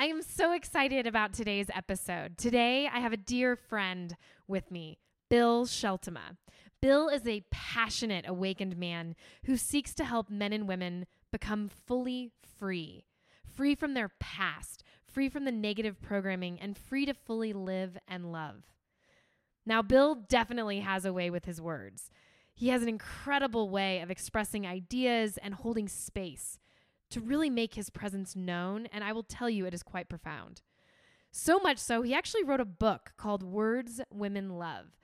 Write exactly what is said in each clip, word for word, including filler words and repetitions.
I am so excited about today's episode. Today, I have a dear friend with me, Bill Scheltema. Bill is a passionate, awakened man who seeks to help men and women become fully free, free from their past, free from the negative programming, and free to fully live and love. Now, Bill definitely has a way with his words. He has an incredible way of expressing ideas and holding space to really make his presence known, and I will tell you it is quite profound. So much so, he actually wrote a book called Words Women Love.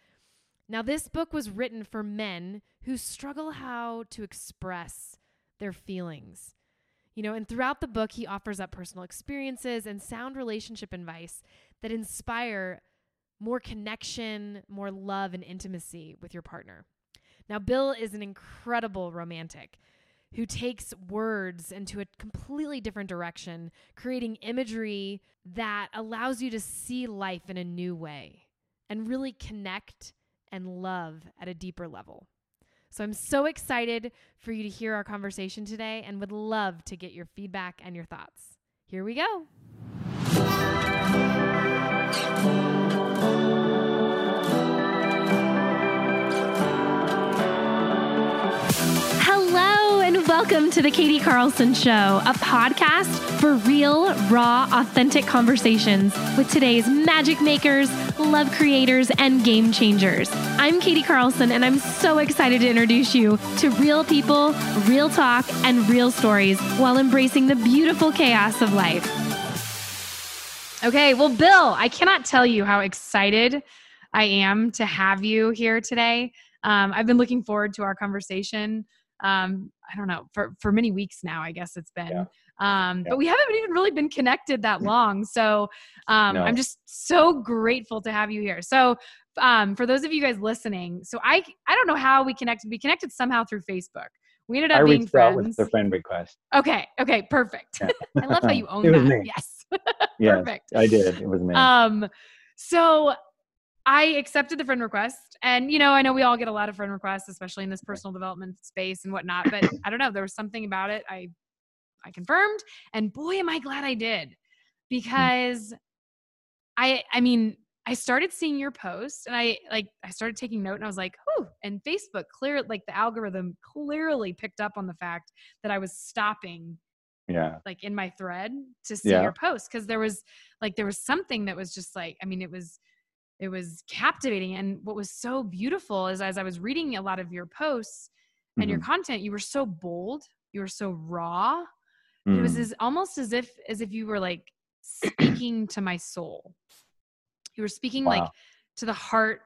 Now, this book was written for men who struggle how to express their feelings. You know, and throughout the book, he offers up personal experiences and sound relationship advice that inspire more connection, more love, and intimacy with your partner. Now, Bill is an incredible romantic who takes words into a completely different direction, creating imagery that allows you to see life in a new way and really connect and love at a deeper level. So I'm so excited for you to hear our conversation today and would love to get your feedback and your thoughts. Here we go. Welcome to The Katie Carlson Show, a podcast for real, raw, authentic conversations with today's magic makers, love creators, and game changers. I'm Katie Carlson, and I'm so excited to introduce you to real people, real talk, and real stories while embracing the beautiful chaos of life. Okay, well, Bill, I cannot tell you how excited I am to have you here today. Um, I've been looking forward to our conversation. Um, I don't know, for, for many weeks now, I guess it's been, yeah. um, yeah. but we haven't even really been connected that long. So, um, no. I'm just so grateful to have you here. So, um, for those of you guys listening, so I, I don't know how we connected. We connected somehow through Facebook. We ended up I being reached friends. Out with the friend request. Okay. Okay. Perfect. Yeah. I love how you own it was that. Me. Yes. Yes. Perfect. I did. It was me. Um, so I accepted the friend request, and you know, I know we all get a lot of friend requests, especially in this personal development space and whatnot, but I don't know, there was something about it. I, I confirmed, and boy, am I glad I did, because I, I mean, I started seeing your post, and I like, I started taking note, and I was like, oh, and Facebook clear, like the algorithm clearly picked up on the fact that I was stopping Yeah. like in my thread to see yeah. your post. Cause there was like, there was something that was just like, I mean, it was It was captivating. And what was so beautiful is as I was reading a lot of your posts and mm-hmm. your content, you were so bold, you were so raw. Mm. It was as, almost as if, as if you were like speaking to my soul. You were speaking wow. like to the heart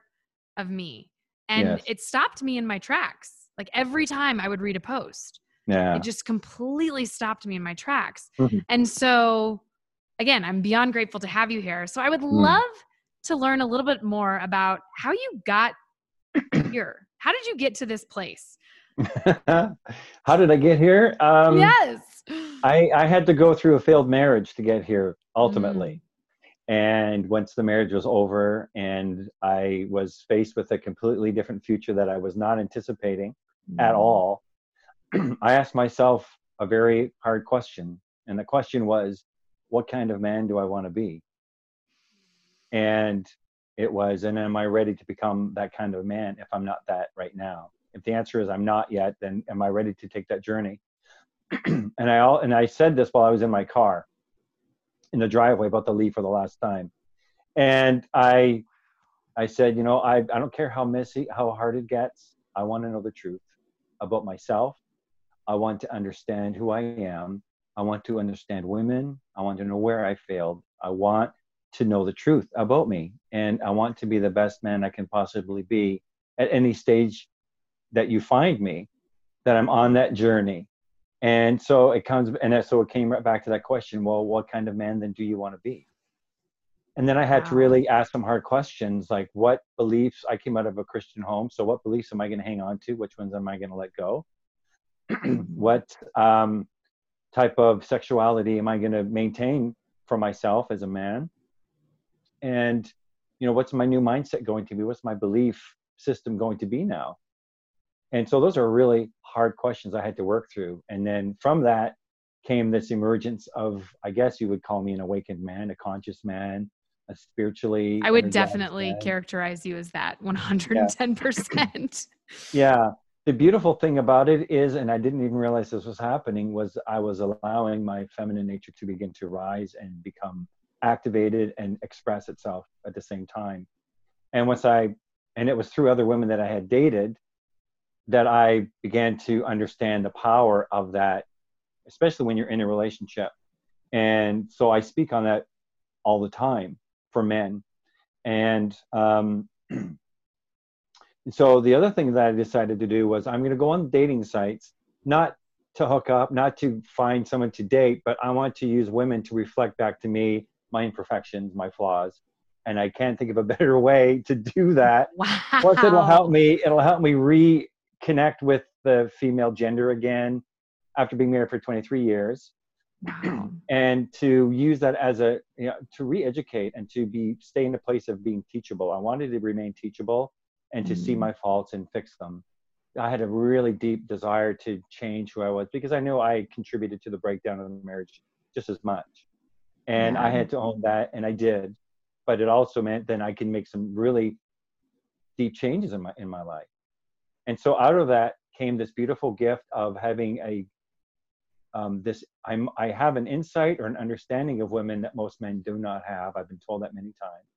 of me. And yes. it stopped me in my tracks. Like every time I would read a post, yeah. it just completely stopped me in my tracks. Mm-hmm. And so again, I'm beyond grateful to have you here. So I would mm. love to learn a little bit more about how you got here. How did you get to this place? How did I get here? Um, yes. I, I had to go through a failed marriage to get here ultimately. Mm. And once the marriage was over and I was faced with a completely different future that I was not anticipating mm. at all, I asked myself a very hard question. And the question was, what kind of man do I want to be? And it was, and am I ready to become that kind of man if I'm not that right now? If the answer is I'm not yet, then am I ready to take that journey? and I all, and I said this while I was in my car in the driveway about to leave for the last time. And I I said, you know, I, I don't care how messy, how hard it gets. I want to know the truth about myself. I want to understand who I am. I want to understand women. I want to know where I failed. I want to know the truth about me. And I want to be the best man I can possibly be at any stage that you find me, that I'm on that journey. And so it comes, and so it came right back to that question, well, what kind of man then do you want to be? And then I had wow. to really ask some hard questions, like what beliefs, I came out of a Christian home, so what beliefs am I going to hang on to? Which ones am I going to let go? What um, type of sexuality am I going to maintain for myself as a man? And, you know, what's my new mindset going to be? What's my belief system going to be now? And so those are really hard questions I had to work through. And then from that, came this emergence of, I guess you would call me an awakened man, a conscious man, a spiritually. I would definitely man. characterize you as that one hundred ten percent. Yeah. Yeah. The beautiful thing about it is, and I didn't even realize this was happening, was I was allowing my feminine nature to begin to rise and become activated and express itself at the same time. And once I, and it was through other women that I had dated that I began to understand the power of that, especially when you're in a relationship. And so I speak on that all the time for men. And, um, And so the other thing that I decided to do was I'm going to go on dating sites, not to hook up, not to find someone to date, but I want to use women to reflect back to me, my imperfections, my flaws. And I can't think of a better way to do that. Wow. Plus it'll help me, it'll help me reconnect with the female gender again after being married for twenty-three years. Wow. And to use that as a, you know, to re-educate and to be, stay in a place of being teachable. I wanted to remain teachable and to see my faults and fix them. I had a really deep desire to change who I was because I knew I contributed to the breakdown of the marriage just as much. And yeah. I had to own that, and I did. But it also meant then I can make some really deep changes in my in my life. And so out of that came this beautiful gift of having a, um, this, I'm, I have an insight or an understanding of women that most men do not have. I've been told that many times.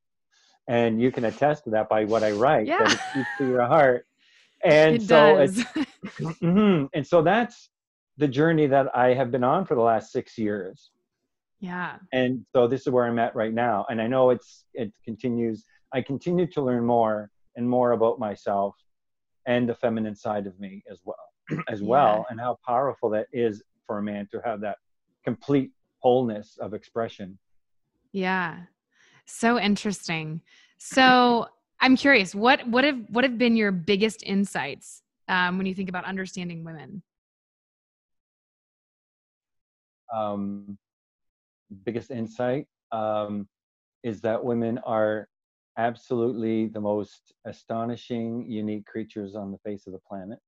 And you can attest to that by what I write. Yeah. That it speaks to your heart. And it so does. It's, mm-hmm. And so that's the journey that I have been on for the last six years. Yeah. And so this is where I'm at right now. And I know it's, it continues. I continue to learn more and more about myself and the feminine side of me as well, as yeah. well, and how powerful that is for a man to have that complete wholeness of expression. Yeah. So interesting. So I'm curious, what, what have, what have been your biggest insights um, when you think about understanding women? Um, biggest insight um, is that women are absolutely the most astonishing, unique creatures on the face of the planet.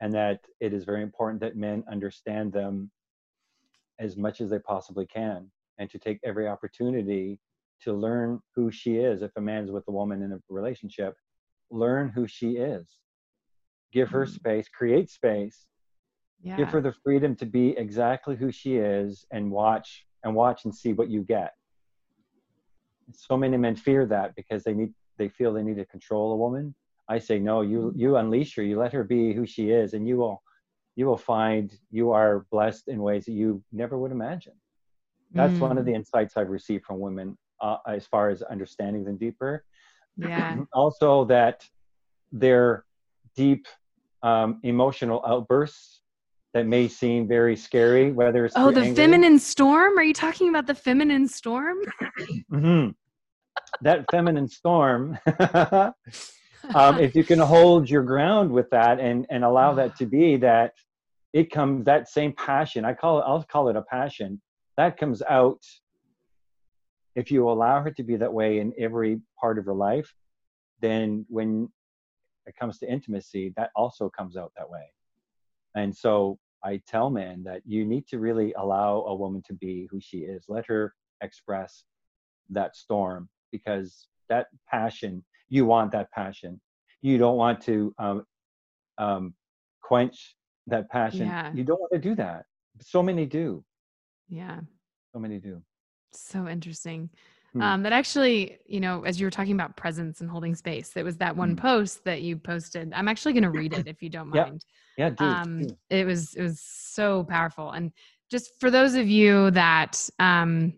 And that it is very important that men understand them as much as they possibly can, and to take every opportunity to learn who she is. If a man's with a woman in a relationship, learn who she is. Give her space, create space. Yeah. Give her the freedom to be exactly who she is, and watch and watch and see what you get. So many men fear that because they need, they feel they need to control a woman. I say, no, you, you unleash her, you let her be who she is, and you will, you will find you are blessed in ways that you never would imagine. That's mm. one of the insights I've received from women. Uh, as far as understanding them deeper. Yeah. Also that their deep um, emotional outbursts that may seem very scary, whether it's Oh, the anger. feminine storm? Are you talking about the feminine storm? Mm-hmm. That feminine storm, um, if you can hold your ground with that and, and allow that to be that, it comes, that same passion, I call it, I'll call it a passion, that comes out. If you allow her to be that way in every part of her life, then when it comes to intimacy, that also comes out that way. And so I tell men that you need to really allow a woman to be who she is. Let her express that storm, because that passion, you want that passion. You don't want to um, um, quench that passion. Yeah. You don't want to do that. So many do. Yeah. So many do. So interesting. Hmm. Um, that actually, you know, as you were talking about presence and holding space, it was that one hmm. post that you posted. I'm actually going to read it if you don't mind. Yeah, yeah do, um, do. It was, it was so powerful. And just for those of you that, um,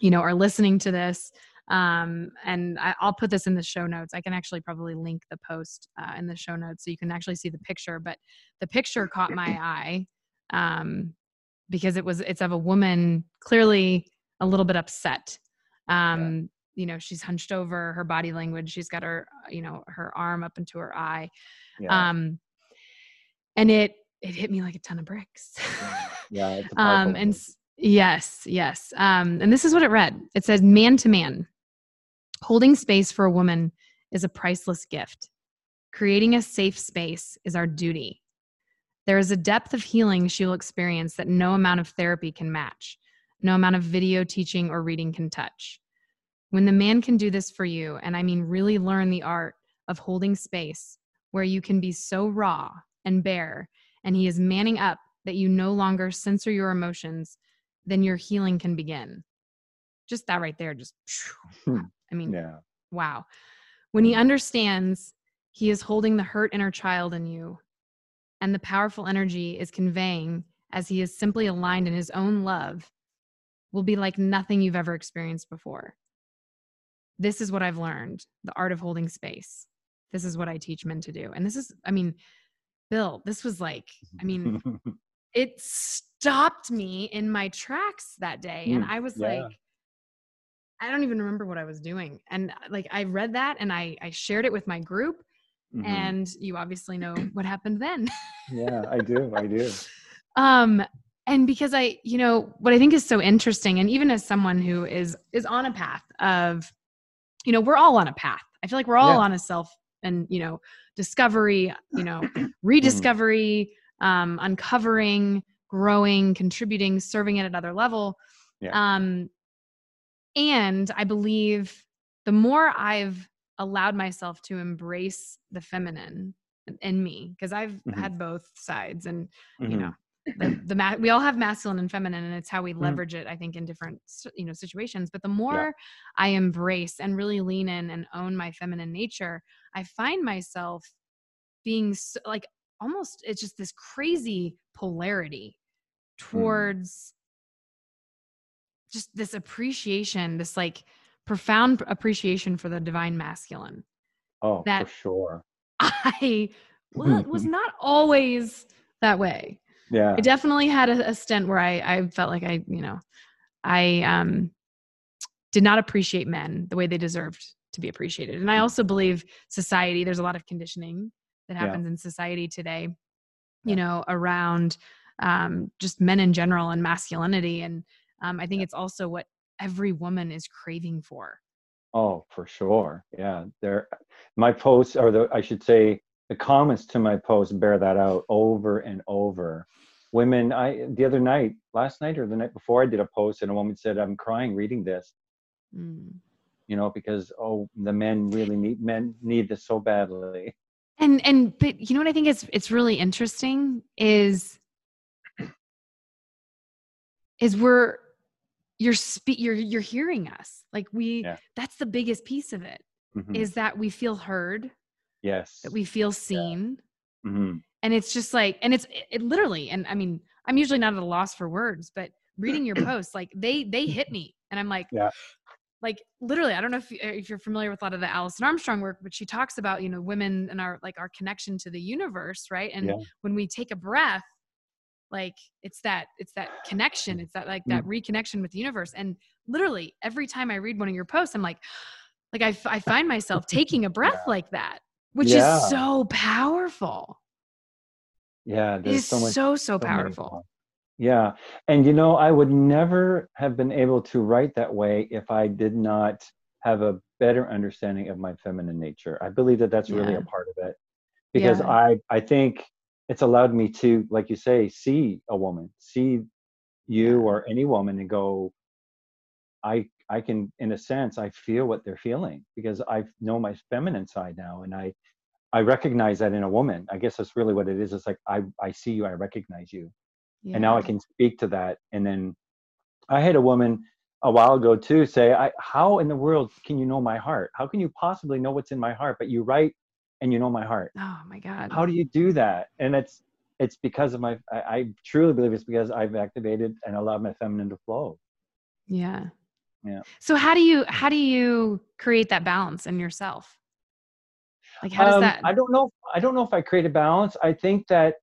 you know, are listening to this, um, and I, I'll put this in the show notes. I can actually probably link the post uh, in the show notes so you can actually see the picture, but the picture caught my eye um, because it was, it's of a woman clearly a little bit upset. Um, yeah. You know, she's hunched over, her body language. She's got her, you know, her arm up into her eye. Yeah. Um, and it, it hit me like a ton of bricks. Yeah. It's a um, and s- yes, yes. Um, and this is what it read. It says, man to man, holding space for a woman is a priceless gift. Creating a safe space is our duty. There is a depth of healing she will experience that no amount of therapy can match. No amount of video teaching or reading can touch. When the man can do this for you, and I mean really learn the art of holding space where you can be so raw and bare, and he is manning up that you no longer censor your emotions, then your healing can begin. Just that right there, just, I mean, yeah. Wow. When he understands he is holding the hurt inner child in you, and the powerful energy is conveying as he is simply aligned in his own love, will be like nothing you've ever experienced before. This is what I've learned, the art of holding space. This is what I teach men to do. And this is, I mean, Bill, this was like, I mean, it stopped me in my tracks that day. And I was yeah. like, I don't even remember what I was doing. And like, I read that and I, I shared it with my group. Mm-hmm. And you obviously know what happened then. Yeah, I do. I do. Um, and because I, you know, what I think is so interesting, and even as someone who is, is on a path of, you know, we're all on a path. I feel like we're all yeah. on a self and, you know, discovery, you know, rediscovery, um, uncovering, growing, contributing, serving at another level. Yeah. Um, and I believe the more I've allowed myself to embrace the feminine in me, because I've mm-hmm. had both sides, and, mm-hmm. you know, the, the ma- we all have masculine and feminine, and it's how we leverage mm-hmm. it, I think, in different, you know, situations. But the more yeah. I embrace and really lean in and own my feminine nature, I find myself being so, like almost, it's just this crazy polarity towards mm. just this appreciation, this like profound appreciation for the divine masculine. Oh, that for sure. I well, it was not always that way. Yeah. I definitely had a, a stint where I, I felt like I, you know, I um, did not appreciate men the way they deserved to be appreciated. And I also believe society, there's a lot of conditioning that happens yeah. in society today, you yeah. know, around um, just men in general and masculinity. And um, I think yeah. it's also what every woman is craving for. Oh, for sure. Yeah. There, my posts, or the, I should say, the comments to my posts bear that out over and over. Women, I the other night, last night or the night before, I did a post and a woman said, "I'm crying reading this," mm. you know, because oh, the men really need men need this so badly. And and but you know what I think is it's really interesting is is we're you're spe- you're you're hearing us, like we yeah. that's the biggest piece of it mm-hmm. is that we feel heard. Yes. That we feel seen. Yeah. Mm-hmm. And it's just like, and it's it, it literally, and I mean, I'm usually not at a loss for words, but reading your posts, like they, they hit me. And I'm like, yeah. like literally, I don't know if, you, if you're familiar with a lot of the Alison Armstrong work, but she talks about, you know, women and our, like our connection to the universe. Right. And yeah. when we take a breath, like it's that, it's that connection. It's that, like that mm-hmm. reconnection with the universe. And literally every time I read one of your posts, I'm like, like I, I find myself taking a breath yeah. like that. Which yeah. is so powerful. Yeah. It's so, much, so, so powerful. Yeah. And, you know, I would never have been able to write that way if I did not have a better understanding of my feminine nature. I believe that that's yeah. really a part of it, because yeah. I, I think it's allowed me to, like you say, see a woman, see you or any woman and go, I, I can, in a sense, I feel what they're feeling because I know my feminine side now. And I, I recognize that in a woman. I guess that's really what it is. It's like, I, I see you, I recognize you. Yeah. And now I can speak to that. And then I had a woman a while ago too say, I, how in the world can you know my heart? How can you possibly know what's in my heart? But you write and you know my heart. Oh my God. How do you do that? And it's, it's because of my, I, I truly believe it's because I've activated and allowed my feminine to flow. Yeah. Yeah. So how do you, how do you create that balance in yourself? Like how does um, that, I don't know. I don't know if I create a balance. I think that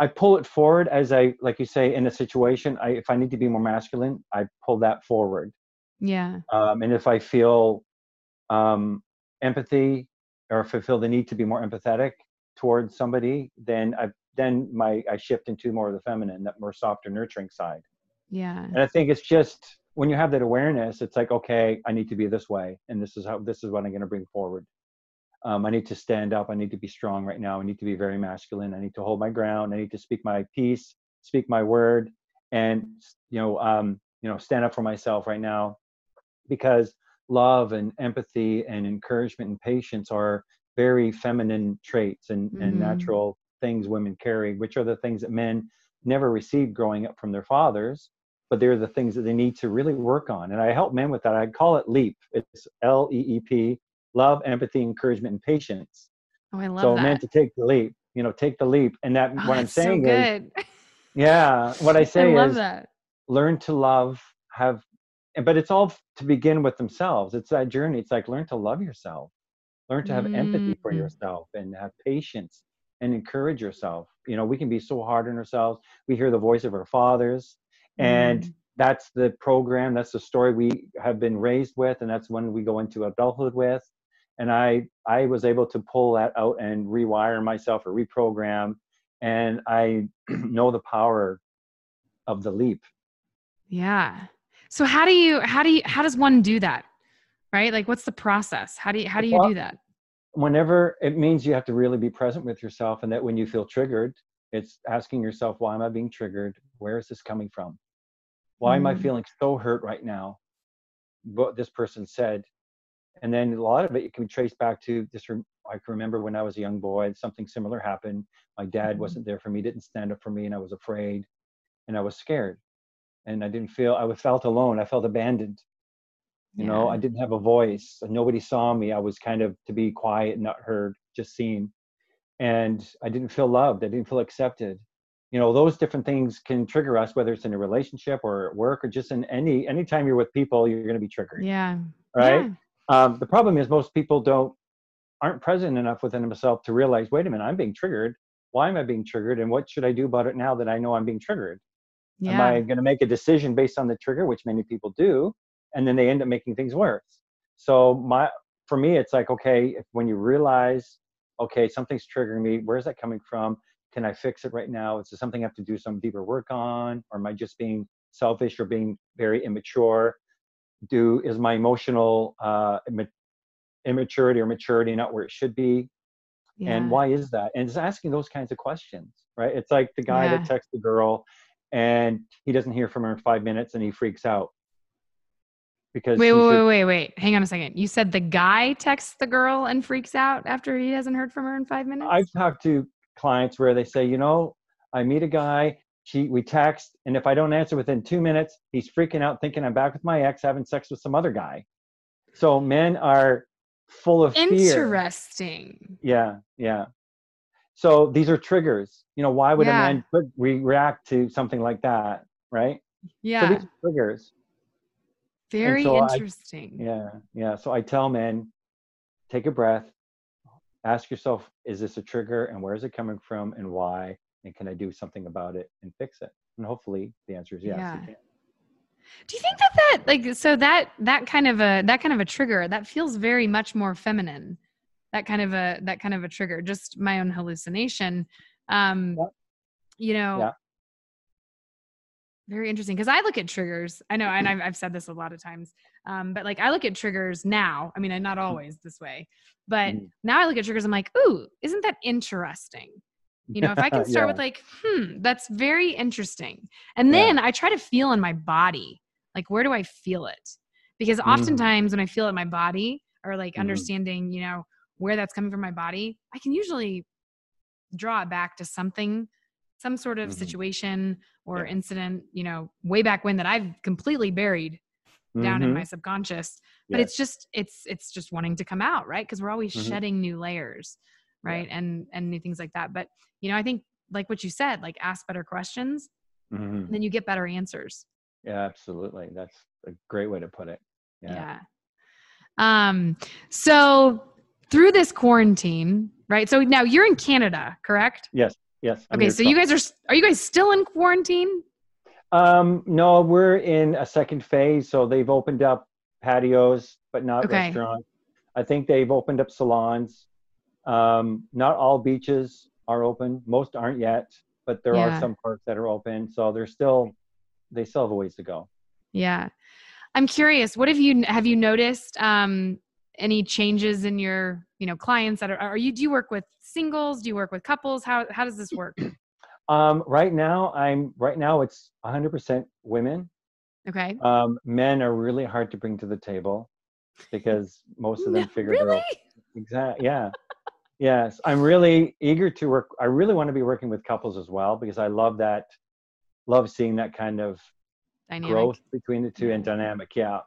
I pull it forward as I, like you say, in a situation, I, if I need to be more masculine, I pull that forward. Yeah. Um, and if I feel um, empathy or if I feel the need to be more empathetic towards somebody, then I, then my, I shift into more of the feminine, that more softer, nurturing side. Yeah. And I think it's just, when you have that awareness, it's like, okay, I need to be this way. And this is how, this is what I'm going to bring forward. Um, I need to stand up. I need to be strong right now. I need to be very masculine. I need to hold my ground. I need to speak my piece, speak my word, and you know, um, you know, stand up for myself right now, because love and empathy and encouragement and patience are very feminine traits and, mm-hmm. and natural things women carry, which are the things that men never received growing up from their fathers, but they're the things that they need to really work on. And I help men with that. I call it LEAP. It's L E E P. Love, empathy, encouragement, and patience. Oh, I love so that. So, meant to take the leap, you know, take the leap. And that, oh, what I'm saying so good. is, yeah, what I say I love is that. Learn to love, have, but it's all to begin with themselves. It's that journey. It's like, learn to love yourself, learn to have mm. empathy for yourself, and have patience and encourage yourself. You know, we can be so hard on ourselves. We hear the voice of our fathers, mm. and that's the program. That's the story we have been raised with. And that's when we go into adulthood with. And I, I was able to pull that out and rewire myself or reprogram. And I know the power of the leap. Yeah. So how do you, how do you, how does one do that? Right? Like, what's the process? How do you, how do you do that? Whenever it means you have to really be present with yourself, and that when you feel triggered, it's asking yourself, why am I being triggered? Where is this coming from? Why am mm. I feeling so hurt right now? What this person said. And then a lot of it, you can trace back to just, I can remember when I was a young boy, something similar happened. My dad wasn't there for me, didn't stand up for me, and I was afraid, and I was scared, and I didn't feel, I felt alone. I felt abandoned. You yeah. know, I didn't have a voice. Nobody saw me. I was kind of to be quiet, not heard, just seen. And I didn't feel loved. I didn't feel accepted. You know, those different things can trigger us, whether it's in a relationship or at work or just in any, anytime you're with people, you're going to be triggered. Yeah. Right. Yeah. Um, the problem is most people don't, aren't present enough within themselves to realize, wait a minute, I'm being triggered. Why am I being triggered? And what should I do about it now that I know I'm being triggered? Yeah. Am I going to make a decision based on the trigger, which many people do, and then they end up making things worse. So my, for me, it's like, okay, if, when you realize, okay, something's triggering me, where's that coming from? Can I fix it right now? Is this something I have to do some deeper work on? Or am I just being selfish or being very immature? Do is my emotional uh, immaturity or maturity not where it should be? Yeah. And why is that? And it's asking those kinds of questions, right? It's like the guy yeah. that texts the girl and he doesn't hear from her in five minutes and he freaks out. Because wait, wait, should... wait, wait, wait. Hang on a second. You said the guy texts the girl and freaks out after he hasn't heard from her in five minutes? I've talked to clients where they say, you know, I meet a guy, she, we text, and if I don't answer within two minutes, he's freaking out thinking I'm back with my ex having sex with some other guy. So men are full of fear. Interesting. Yeah, yeah. So these are triggers. You know, why would yeah. a man re- react to something like that, right? Yeah. So these are triggers. Very so interesting. I, yeah, yeah. So I tell men, take a breath. Ask yourself, is this a trigger, and where is it coming from, and why, and can I do something about it and fix it? And hopefully the answer is yes. Yeah. You can. Do you think that that like so that that kind of a that kind of a trigger that feels very much more feminine? That kind of a that kind of a trigger, just my own hallucination. Um, yeah. You know, yeah. Very interesting, because I look at triggers. I know, and I've, I've said this a lot of times. Um, but like I look at triggers now, I mean, I'm not always this way, but mm. now I look at triggers, I'm like, ooh, isn't that interesting? You know, if I can start yeah. with like, hmm, that's very interesting. And then yeah. I try to feel in my body, like, where do I feel it? Because oftentimes mm. when I feel it in my body, or like mm. understanding, you know, where that's coming from my body, I can usually draw it back to something, some sort of mm-hmm. situation or yeah. incident, you know, way back when that I've completely buried down mm-hmm. in my subconscious, but yes. it's just, it's, it's just wanting to come out. Right. Cause we're always mm-hmm. shedding new layers. Right. Yeah. And, and new things like that. But, you know, I think like what you said, like ask better questions mm-hmm. and then you get better answers. Yeah, absolutely. That's a great way to put it. Yeah. yeah. Um, so through this quarantine, right. So now you're in Canada, correct? Yes. Yes. I'm okay. So you guys are, are you guys still in quarantine? Um, no, we're in a second phase. So they've opened up patios, but not okay. restaurants. I think they've opened up salons. Um, not all beaches are open. Most aren't yet, but there yeah. are some parks that are open. So they're still, they still have a ways to go. Yeah. I'm curious, what have you, have you noticed, um, any changes in your you know, clients that are, are you, do you work with singles? Do you work with couples? How, how does this work? Um, right now I'm right now it's one hundred percent women. Okay. Um, men are really hard to bring to the table because most of them figure really? it out. Exactly. Yeah. Yes. I'm really eager to work. I really want to be working with couples as well, because I love that, love seeing that kind of dynamic growth between the two and dynamic. Yeah.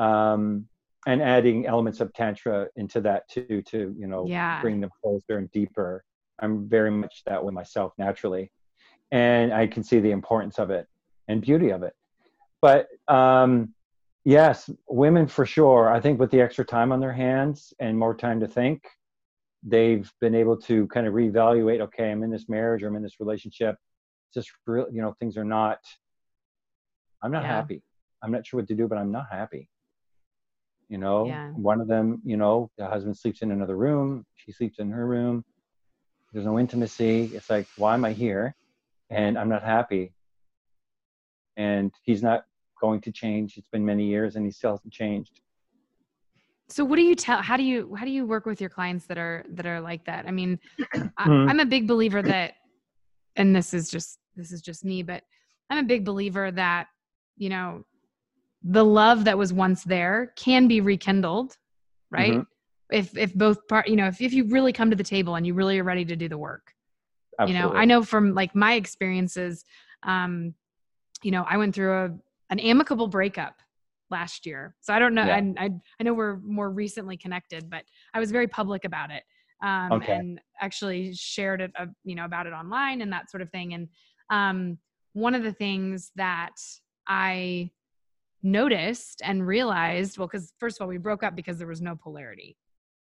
Um, and adding elements of Tantra into that too, to, you know, yeah. bring them closer and deeper. I'm very much that way myself naturally, and I can see the importance of it and beauty of it. But um, yes, women for sure. I think with the extra time on their hands and more time to think, they've been able to kind of reevaluate, okay, I'm in this marriage or I'm in this relationship. Just real, you know, things are not, I'm not yeah. happy. I'm not sure what to do, but I'm not happy. You know, yeah. one of them, you know, the husband sleeps in another room. She sleeps in her room. There's no intimacy. It's like, why am I here? And I'm not happy. And he's not going to change. It's been many years and he still hasn't changed. So what do you tell, how do you, how do you work with your clients that are, that are like that? I mean, I, I'm a big believer that, and this is just, this is just me, but I'm a big believer that, you know, the love that was once there can be rekindled, right? Mm-hmm. If if both part, you know, if, if you really come to the table and you really are ready to do the work. Absolutely. You know, I know from like my experiences, um, you know, I went through a, an amicable breakup last year. So I don't know. Yeah. I, I I know we're more recently connected, but I was very public about it, um, okay. and actually shared it, uh, you know, about it online and that sort of thing. And um, one of the things that I noticed and realized, well, because first of all, we broke up because there was no polarity.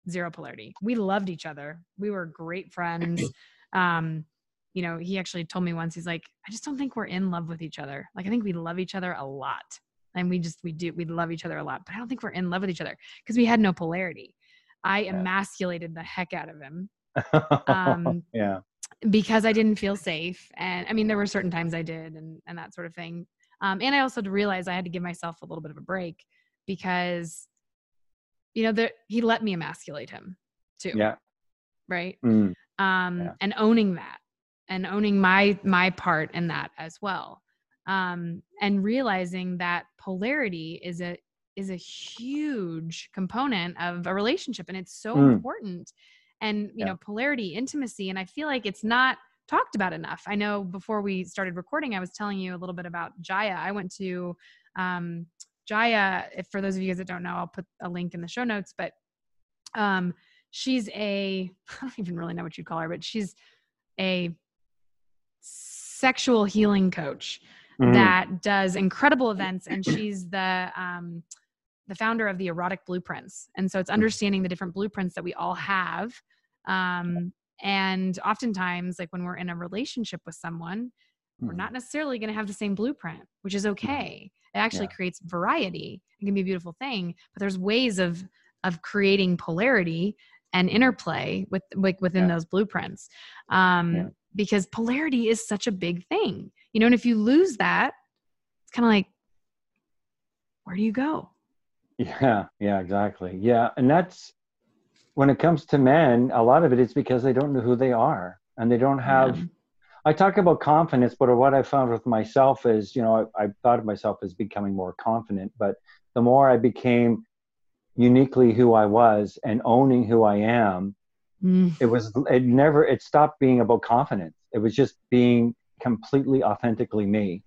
Zero polarity. We loved each other. We were great friends. Um, you know, he actually told me once, he's like, I just don't think we're in love with each other. Like, I think we love each other a lot. And we just, we do, we love each other a lot, but I don't think we're in love with each other because we had no polarity. I yeah. emasculated the heck out of him. Um, yeah. Because I didn't feel safe. And I mean, there were certain times I did and, and that sort of thing. Um, and I also realized I had to give myself a little bit of a break because you know, there, he let me emasculate him too. Yeah. Right. Mm. Um, yeah. And owning that and owning my, my part in that as well. Um, and realizing that polarity is a, is a huge component of a relationship and it's so mm. important and, you yeah. know, polarity, intimacy. And I feel like it's not talked about enough. I know before we started recording, I was telling you a little bit about Jaya. I went to, um, Jaya, if for those of you guys that don't know, I'll put a link in the show notes, but um, she's a, I don't even really know what you'd call her, but she's a sexual healing coach mm-hmm. that does incredible events. And she's the, um, the founder of the Erotic Blueprints. And so it's understanding the different blueprints that we all have. Um, and oftentimes, like when we're in a relationship with someone, we're not necessarily going to have the same blueprint, which is okay. It actually yeah. creates variety. It can be a beautiful thing, but there's ways of, of creating polarity and interplay with, like within yeah. those blueprints. Um, yeah. because polarity is such a big thing, you know, and if you lose that, it's kind of like, where do you go? Yeah. Yeah, exactly. Yeah. And that's when it comes to men, a lot of it is because they don't know who they are and they don't have, yeah. I talk about confidence, but what I found with myself is, you know, I, I thought of myself as becoming more confident, but the more I became uniquely who I was and owning who I am, mm. it was, it never, it stopped being about confidence. It was just being completely authentically me.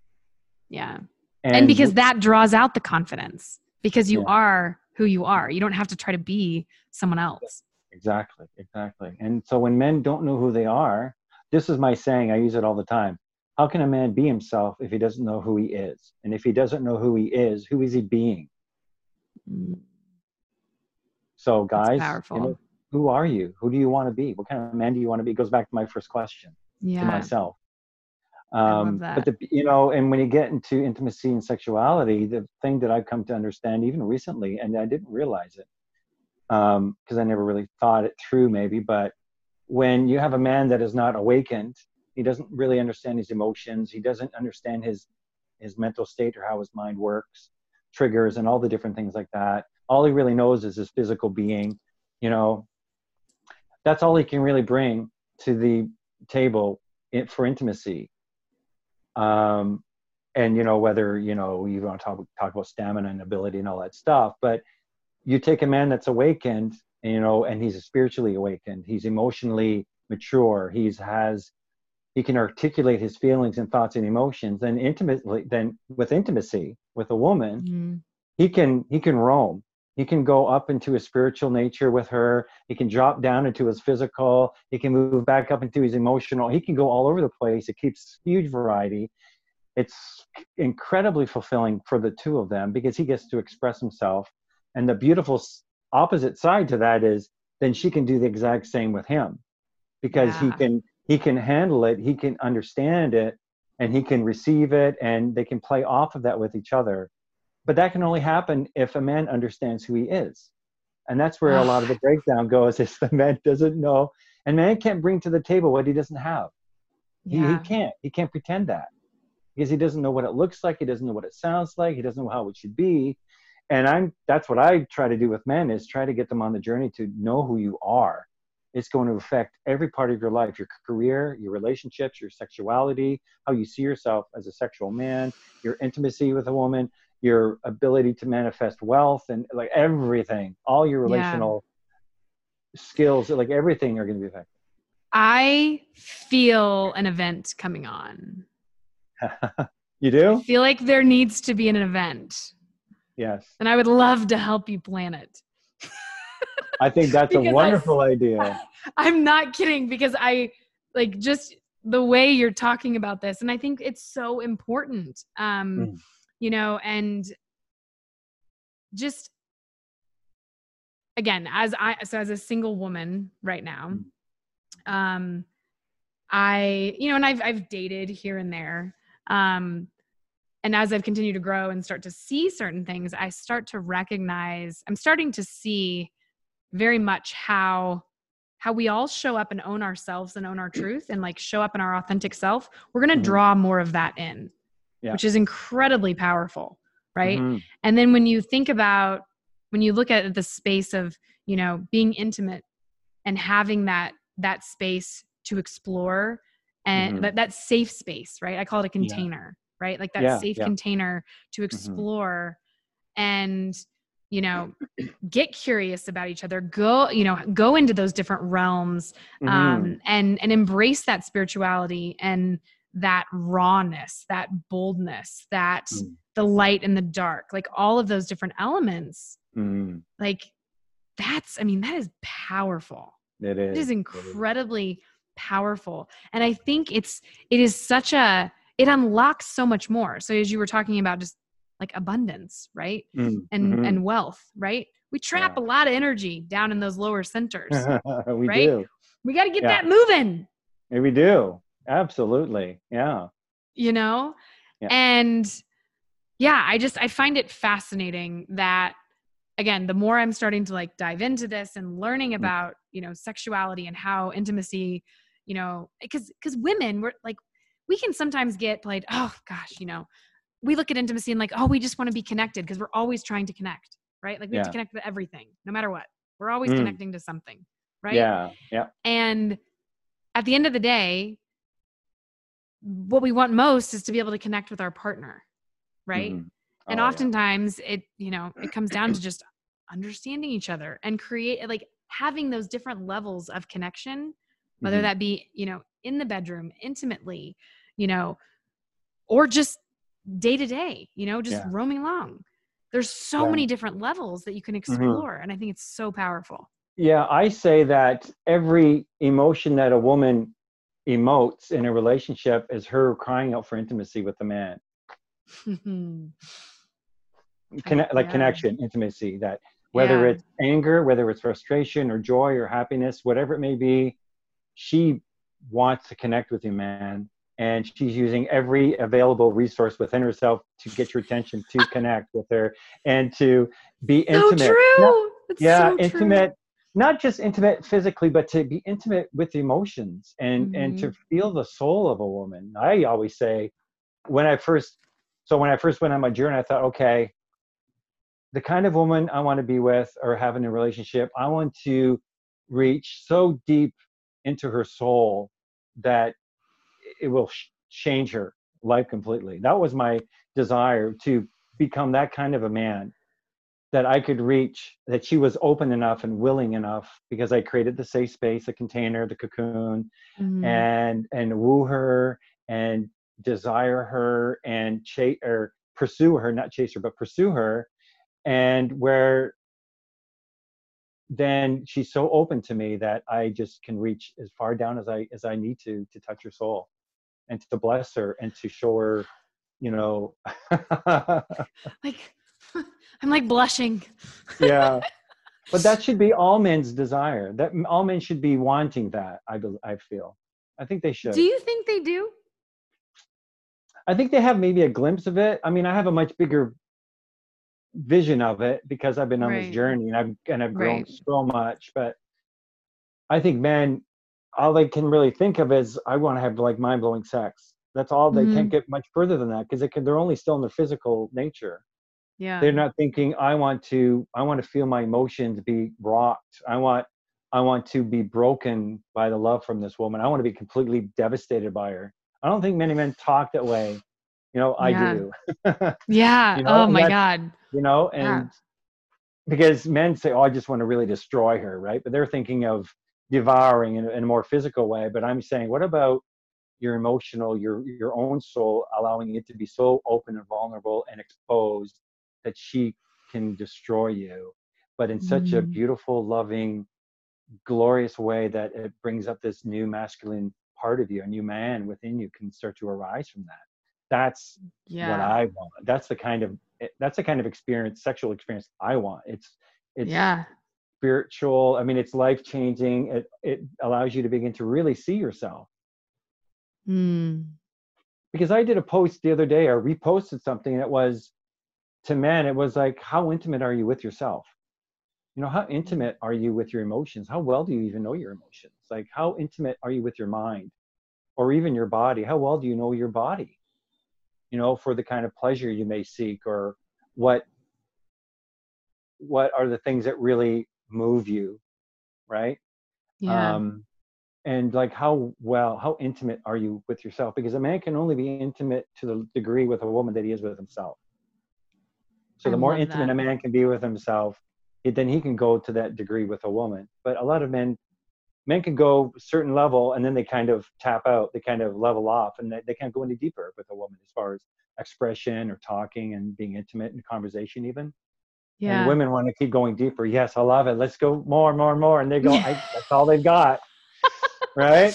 Yeah. And, and because that draws out the confidence because you yeah. are who you are. You don't have to try to be someone else. Exactly. Exactly. And so when men don't know who they are, this is my saying, I use it all the time. How can a man be himself if he doesn't know who he is? And if he doesn't know who he is, who is he being? So guys, you know, who are you? Who do you want to be? What kind of man do you want to be? It goes back to my first question yeah. to myself. Um, but the, you know, and when you get into intimacy and sexuality, the thing that I've come to understand even recently, and I didn't realize it because um, I never really thought it through maybe, but when you have a man that is not awakened, he doesn't really understand his emotions. He doesn't understand his, his mental state or how his mind works, triggers, and all the different things like that. All he really knows is his physical being, you know, that's all he can really bring to the table for intimacy. Um, and, you know, whether, you know, you want to talk, talk about stamina and ability and all that stuff, but you take a man that's awakened, you know, and he's spiritually awakened. He's emotionally mature. He's has, he can articulate his feelings and thoughts and emotions. And intimately, then with intimacy with a woman, mm-hmm. he can, he can roam. He can go up into his spiritual nature with her. He can drop down into his physical. He can move back up into his emotional. He can go all over the place. It keeps huge variety. It's incredibly fulfilling for the two of them because he gets to express himself. And the beautiful opposite side to that is then she can do the exact same with him because yeah. he can, he can handle it. He can understand it and he can receive it, and they can play off of that with each other. But that can only happen if a man understands who he is. And that's where a lot of the breakdown goes, is the man doesn't know. And man can't bring to the table what he doesn't have. Yeah. He, he can't. He can't pretend that. Because he doesn't know what it looks like. He doesn't know what it sounds like. He doesn't know how it should be. And I'm that's what I try to do with men, is try to get them on the journey to know who you are. It's going to affect every part of your life, your career, your relationships, your sexuality, how you see yourself as a sexual man, your intimacy with a woman, your ability to manifest wealth, and like everything, all your relational yeah. skills, like everything are going to be affected. I feel an event coming on. You do? I feel like there needs to be an event. Yes. And I would love to help you plan it. I think that's a wonderful I, idea. I'm not kidding, because I like just the way you're talking about this. And I think it's so important. Um, mm. You know, and just again, as I, so as a single woman right now, um, I, you know, and I've, I've dated here and there. Um, and as I've continued to grow and start to see certain things, I start to recognize, I'm starting to see very much how, how we all show up and own ourselves and own our truth and like show up in our authentic self. We're going to mm-hmm. draw more of that in. Yeah. Which is incredibly powerful, right? Mm-hmm. And then when you think about, when you look at the space of, you know, being intimate and having that that space to explore and mm-hmm. that, that safe space, right? I call it a container, yeah. right? Like that yeah, safe yeah. container to explore mm-hmm. and, you know, get curious about each other, go, you know, go into those different realms mm-hmm. um, and and embrace that spirituality and that rawness, that boldness, that mm. the light and the dark, like all of those different elements, mm. like that's, I mean, that is powerful. It is. It is incredibly it is. powerful. And I think it's, it is such a, it unlocks so much more. So as you were talking about just like abundance, right? Mm. And, mm-hmm. and wealth, right? We trap yeah. a lot of energy down in those lower centers, we right? Do. We got to get yeah. that moving. Yeah, we do. Absolutely. Yeah. You know, yeah. and yeah, I just, I find it fascinating that again, the more I'm starting to like dive into this and learning about, you know, sexuality and how intimacy, you know, cause, cause women we're like, we can sometimes get like, oh gosh, you know, we look at intimacy and like, oh, we just want to be connected. Cause we're always trying to connect, right? Like we yeah. have to connect with everything, no matter what, we're always mm. connecting to something. Right. Yeah. Yeah. And at the end of the day, what we want most is to be able to connect with our partner. Right. Mm-hmm. Oh, and oftentimes yeah. it, you know, it comes down to just understanding each other and create like having those different levels of connection, whether mm-hmm. that be, you know, in the bedroom, intimately, you know, or just day to day, you know, just yeah. roaming along. There's so yeah. many different levels that you can explore. Mm-hmm. And I think it's so powerful. Yeah. I say that every emotion that a woman emotes in a relationship is her crying out for intimacy with the man. Conne- like yeah. connection, intimacy, that whether yeah. it's anger, whether it's frustration or joy or happiness, whatever it may be, she wants to connect with you, man. And she's using every available resource within herself to get your attention, to connect with her and to be intimate. So true. Not, it's yeah, so intimate. True. Not just intimate physically, but to be intimate with emotions and, mm-hmm. and to feel the soul of a woman. I always say when I first, so when I first went on my journey, I thought, okay, the kind of woman I want to be with or have in a relationship, I want to reach so deep into her soul that it will sh- change her life completely. That was my desire, to become that kind of a man that I could reach, that she was open enough and willing enough, because I created the safe space, the container, the cocoon, mm-hmm. and and woo her and desire her and chase or pursue her, not chase her, but pursue her. And where then she's so open to me that I just can reach as far down as I as I need to to touch her soul and to bless her and to show her, you know. Like, I'm like blushing. Yeah. But that should be all men's desire. That all men should be wanting that, I be, I feel. I think they should. Do you think they do? I think they have maybe a glimpse of it. I mean, I have a much bigger vision of it because I've been on right. this journey and I've and I've grown right. so much. But I think men, all they can really think of is, I want to have like mind-blowing sex. That's all. They mm-hmm. can't get much further than that because they can, they're only still in their physical nature. Yeah. They're not thinking, I want to, I want to feel my emotions be rocked. I want, I want to be broken by the love from this woman. I want to be completely devastated by her. I don't think many men talk that way. You know, I yeah. do. yeah. You know? Oh and my God. You know, and yeah. because men say, oh, I just want to really destroy her. Right. But they're thinking of devouring in, in a more physical way. But I'm saying, what about your emotional, your, your own soul, allowing it to be so open and vulnerable and exposed that she can destroy you, but in such mm. a beautiful, loving, glorious way that it brings up this new masculine part of you, a new man within you can start to arise from that. That's yeah. what I want. That's the kind of, that's the kind of experience, sexual experience I want. It's, it's yeah. spiritual. I mean, it's life-changing. It, it allows you to begin to really see yourself. Mm. Because I did a post the other day, I reposted something, and it was, to men, it was like, how intimate are you with yourself? You know, how intimate are you with your emotions? How well do you even know your emotions? Like, how intimate are you with your mind or even your body? How well do you know your body? You know, for the kind of pleasure you may seek, or what, what are the things that really move you, right? Yeah. Um, and like, how well, how intimate are you with yourself? Because a man can only be intimate to the degree with a woman that he is with himself. So the I more intimate that. a man can be with himself, it, then he can go to that degree with a woman. But a lot of men, men can go a certain level and then they kind of tap out, they kind of level off, and they, they can't go any deeper with a woman as far as expression or talking and being intimate in conversation even. Yeah. And women want to keep going deeper. Yes, I love it. Let's go more, more, more. And they go, I, that's all they've got. Right?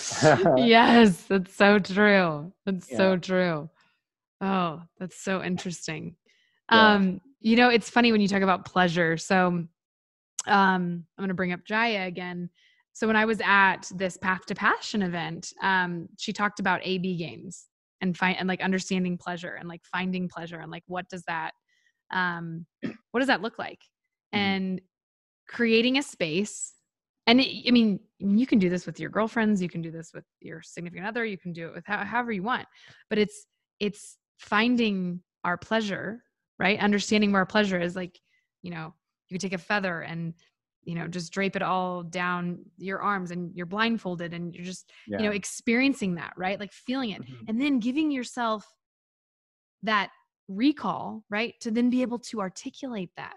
Yes, that's so true. That's yeah. so true. Oh, that's so interesting. Yeah. Um, you know, it's funny when you talk about pleasure. So, um, I'm going to bring up Jaya again. So when I was at this Path to Passion event, um, she talked about A B games and find, and like understanding pleasure and like finding pleasure and like, what does that, um, what does that look like? Mm-hmm. And creating a space. And it, I mean, you can do this with your girlfriends, you can do this with your significant other, you can do it with how, however you want, but it's, it's finding our pleasure. Right? Understanding where pleasure is, like, you know, you could take a feather and, you know, just drape it all down your arms and you're blindfolded and you're just, yeah. you know, experiencing that, right? Like feeling it mm-hmm. and then giving yourself that recall, right? To then be able to articulate that.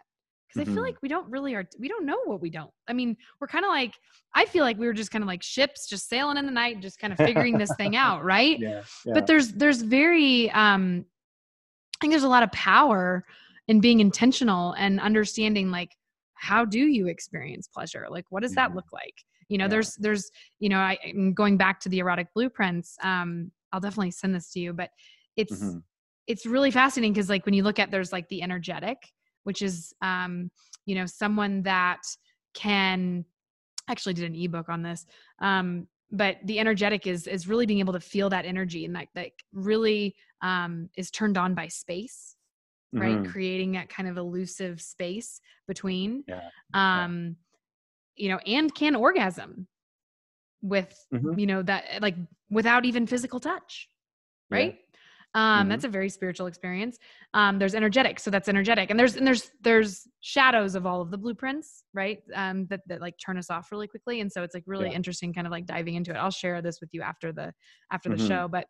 Cause mm-hmm. I feel like we don't really are, we don't know what we don't. I mean, we're kind of like, I feel like we were just kind of like ships just sailing in the night, just kind of figuring this thing out. Right. Yeah, yeah. But there's, there's very, um, I think there's a lot of power in being intentional and understanding, like, how do you experience pleasure? Like, what does that yeah. look like? You know, yeah. there's, there's, you know, I, I'm going back to the erotic blueprints. Um, I'll definitely send this to you, but it's, mm-hmm. it's really fascinating. Cause like when you look at, there's like the energetic, which is, um, you know, someone that can actually did an ebook on this. Um, but the energetic is, is really being able to feel that energy and that, that really, um, is turned on by space, right? Mm-hmm. Creating that kind of elusive space between, yeah. um, yeah. you know, and can orgasm with, mm-hmm. you know, that, like, without even physical touch. Right. Um, mm-hmm. That's a very spiritual experience. Um, there's energetic. So that's energetic. And there's, and there's, there's shadows of all of the blueprints, right. Um, that, that like turn us off really quickly. And so it's like really yeah. interesting kind of like diving into it. I'll share this with you after the, after mm-hmm. the show, but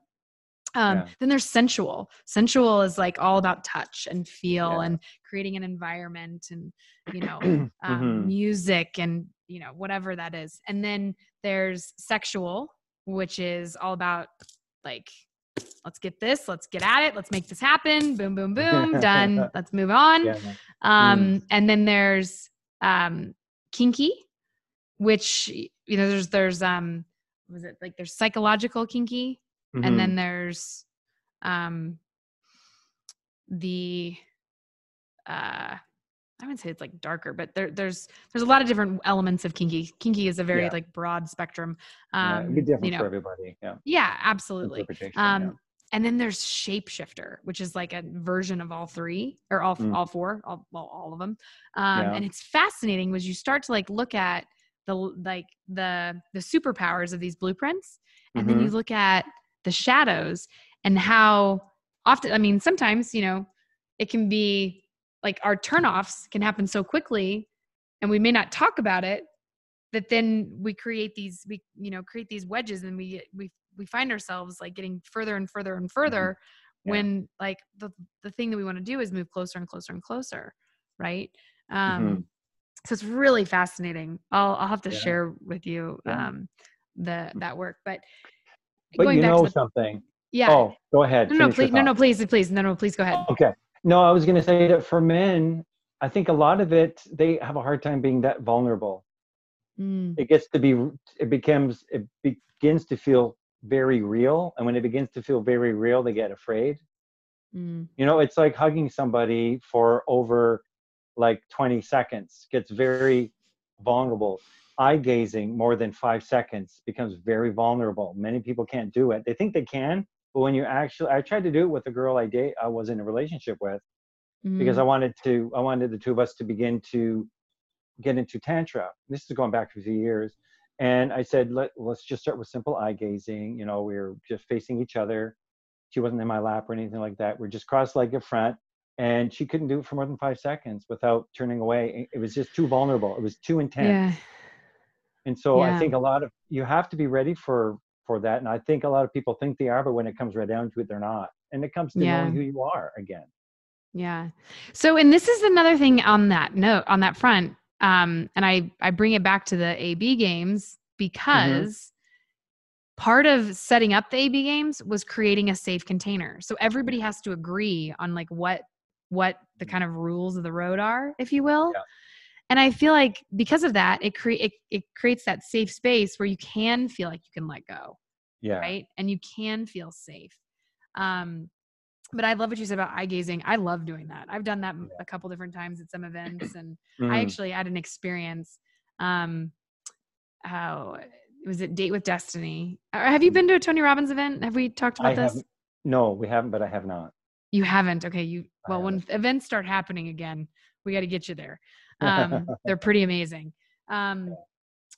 Um, yeah. then there's sensual. Sensual is like all about touch and feel yeah. and creating an environment and, you know, um, mm-hmm. music and, you know, whatever that is. And then there's sexual, which is all about like, let's get this, let's get at it. Let's make this happen. Boom, boom, boom. Done. Let's move on. Yeah. Um, mm. And then there's, um, kinky, which, you know, there's, there's, um, what was it like there's psychological kinky. Mm-hmm. And then there's, um, the, uh, I wouldn't say it's like darker, but there, there's, there's a lot of different elements of kinky. Kinky is a very yeah. like broad spectrum. Um, yeah, it'd be different you know. for everybody. Yeah. Yeah, absolutely. Um, yeah. And then there's shapeshifter, which is like a version of all three or all, mm. all four, all, well, all of them. Um, yeah. and it's fascinating was you start to like, look at the, like the, the superpowers of these blueprints. And mm-hmm. then you look at the shadows and how often, I mean, sometimes, you know, it can be like our turnoffs can happen so quickly and we may not talk about it, that then we create these, we, you know, create these wedges and we, we, we find ourselves like getting further and further and further mm-hmm. yeah. when like the, the thing that we want to do is move closer and closer and closer. Right. Um, mm-hmm. so it's really fascinating. I'll, I'll have to yeah. share with you, um, the, that work, but But Going you know the, something. Yeah. Oh, go ahead. No, no, please, no, no, please, please. No, no, please go ahead. Okay. No, I was going to say that for men, I think a lot of it, they have a hard time being that vulnerable. Mm. It gets to be, it becomes, it begins to feel very real. And when it begins to feel very real, they get afraid. Mm. You know, it's like hugging somebody for over like twenty seconds, gets very vulnerable. Eye gazing more than five seconds becomes very vulnerable. Many people can't do it. They think they can, but when you actually, I tried to do it with a girl I date, I was in a relationship with, mm. because I wanted to, I wanted the two of us to begin to get into tantra. This is going back a few years, and I said, Let, let's just start with simple eye gazing. You know, we were just facing each other. She wasn't in my lap or anything like that. We're just cross-legged front, and she couldn't do it for more than five seconds without turning away. It was just too vulnerable. It was too intense. Yeah. And so yeah. I think a lot of, you have to be ready for, for that. And I think a lot of people think they are, but when it comes right down to it, they're not. And it comes to yeah. knowing who you are again. Yeah. So, and this is another thing on that note, on that front. Um, and I, I bring it back to the A B games because mm-hmm. part of setting up the A B games was creating a safe container. So everybody has to agree on like what, what the kind of rules of the road are, if you will. Yeah. And I feel like because of that, it, cre- it it creates that safe space where you can feel like you can let go. Yeah. Right. And you can feel safe. Um, but I love what you said about eye gazing. I love doing that. I've done that yeah. a couple different times at some events. And mm. I actually had an experience. Um, how was it? Date with Destiny. Have you been to a Tony Robbins event? Have we talked about I this? Haven't. No, we haven't, but I have not. You haven't. Okay. You, well, when events start happening again, we got to get you there. Um, they're pretty amazing. Um,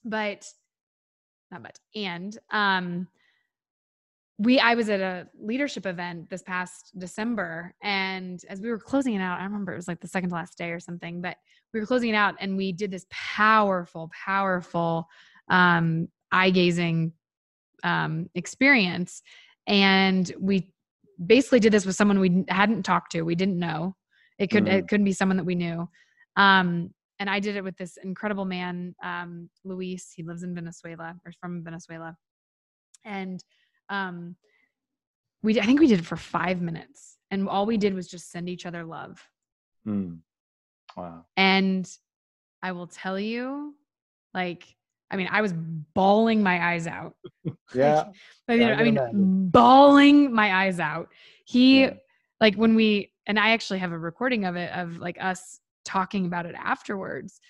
but not much. And, um, we, I was at a leadership event this past December, and as we were closing it out, I remember it was like the second to last day or something, but we were closing it out and we did this powerful, powerful, um, eye gazing, um, experience. And we basically did this with someone we hadn't talked to. We didn't know it could, mm-hmm. it couldn't be someone that we knew. Um, and I did it with this incredible man, um, Luis. He lives in Venezuela or from Venezuela. And, um, we, I think we did it for five minutes and all we did was just send each other love. Mm. Wow. And I will tell you, like, I mean, I was bawling my eyes out. yeah. Like, yeah. I mean, I mean bawling my eyes out. He yeah. like when we, and I actually have a recording of it, of like us talking about it afterwards.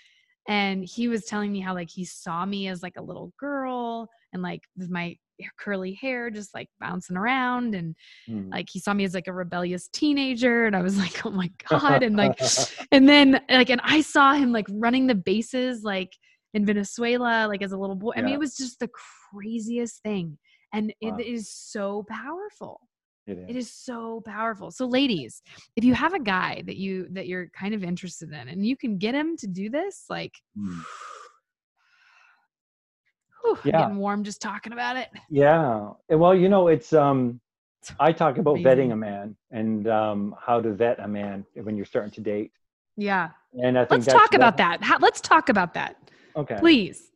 And he was telling me how like he saw me as like a little girl and like with my curly hair just like bouncing around and mm. like he saw me as like a rebellious teenager, and I was like, oh my God. And like and then like and I saw him like running the bases like in Venezuela like as a little boy. Yeah. I mean, it was just the craziest thing. And wow. it is so powerful. It is. It is so powerful. So ladies, if you have a guy that you, that you're kind of interested in and you can get him to do this, like, mm. whew, yeah. getting warm just talking about it. Yeah. Well, you know, it's, um, I talk about vetting a man and um, how to vet a man when you're starting to date. Yeah. And I think let's that's talk about that. How, let's talk about that. Okay. Please.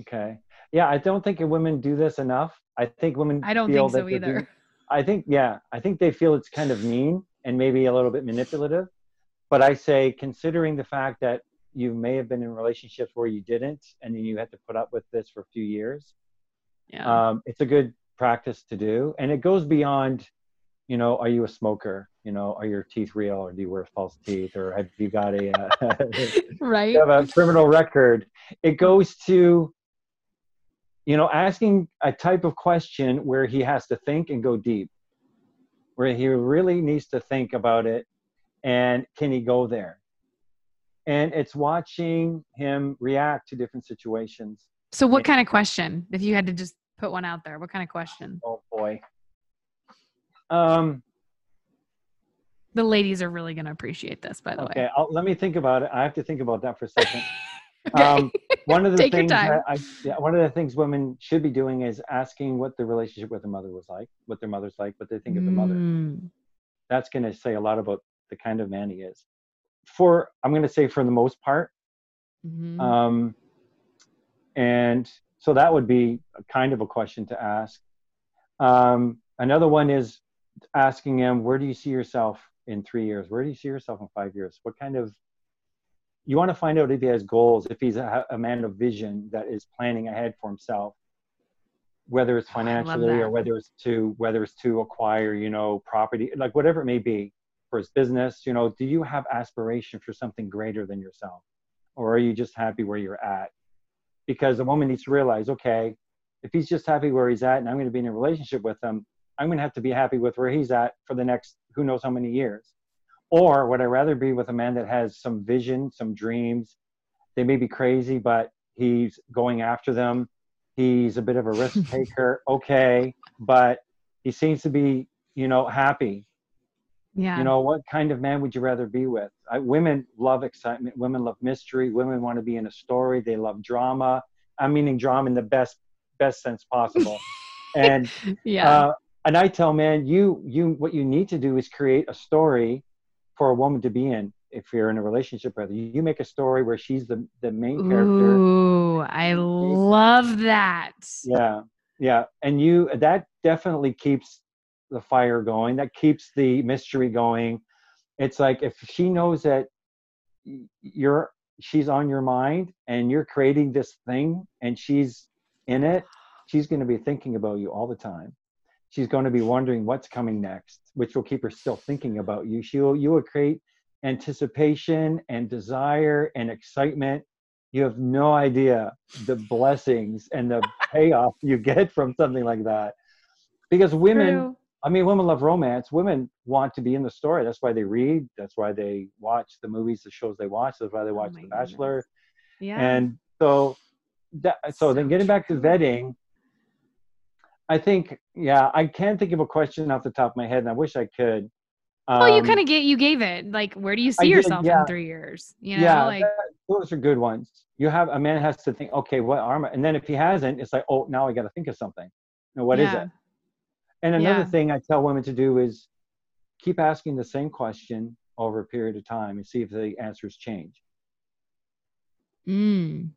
Okay. Yeah. I don't think women do this enough. I think women I don't feel think so either. Being, I think, yeah, I think they feel it's kind of mean and maybe a little bit manipulative, but I say, considering the fact that you may have been in relationships where you didn't, and then you had to put up with this for a few years. Yeah. Um, it's a good practice to do. And it goes beyond, you know, are you a smoker? You know, are your teeth real, or do you wear false teeth, or have you got a, uh, right. you have a criminal record? It goes to, you know, asking a type of question where he has to think and go deep, where he really needs to think about it. And can he go there? And it's watching him react to different situations. So what kind of question, if you had to just put one out there, what kind of question? Oh boy. Um, the ladies are really going to appreciate this, by the okay, way. Okay. I'll, let me think about it. I have to think about that for a second. Okay. Um, one of the Take things that I, yeah, one of the things women should be doing is asking what the relationship with their mother was like, what their mother's like, what they think of mm. the mother. That's going to say a lot about the kind of man he is. For, I'm going to say for the most part. Mm-hmm. Um, and so that would be a kind of a question to ask. Um, another one is asking him, where do you see yourself in three years? Where do you see yourself in five years? What kind of, you want to find out if he has goals, if he's a, a man of vision that is planning ahead for himself, whether it's financially or whether it's to, whether it's to acquire, you know, property, like whatever it may be. For his business, you know, do you have aspiration for something greater than yourself? Or are you just happy where you're at? Because the woman needs to realize, okay, if he's just happy where he's at and I'm going to be in a relationship with him, I'm going to have to be happy with where he's at for the next who knows how many years. Or would I rather be with a man that has some vision, some dreams? They may be crazy, but he's going after them. He's a bit of a risk taker. Okay. But he seems to be, you know, happy. Yeah. You know, what kind of man would you rather be with? I, women love excitement. Women love mystery. Women want to be in a story. They love drama. I'm meaning drama in the best, best sense possible. And, yeah. uh, and I tell men, you, you, what you need to do is create a story for a woman to be in. If you're in a relationship with her, you make a story where she's the, the main Ooh, character. Ooh, I love that. Yeah. Yeah. And you, that definitely keeps the fire going, that keeps the mystery going. It's like, if she knows that you're, she's on your mind and you're creating this thing and she's in it, she's going to be thinking about you all the time. She's going to be wondering what's coming next, which will keep her still thinking about you. She will, you will create anticipation and desire and excitement. You have no idea the blessings and the payoff you get from something like that. Because women, True. I mean, women love romance. Women want to be in the story. That's why they read. That's why they watch the movies, the shows they watch. That's why they watch oh The Bachelor. Goodness. Yeah. And so, that, so, so then getting back to vetting, I think, yeah, I can't think of a question off the top of my head, and I wish I could. Um, well, you kind of get, you gave it. Like, where do you see I yourself did, yeah. in three years? You know, yeah, like that, those are good ones. You have, a man has to think, okay, what am I? And then if he hasn't, it's like, oh, now I got to think of something. You know, what yeah. is it? And another yeah. thing I tell women to do is keep asking the same question over a period of time and see if the answers change. Mm.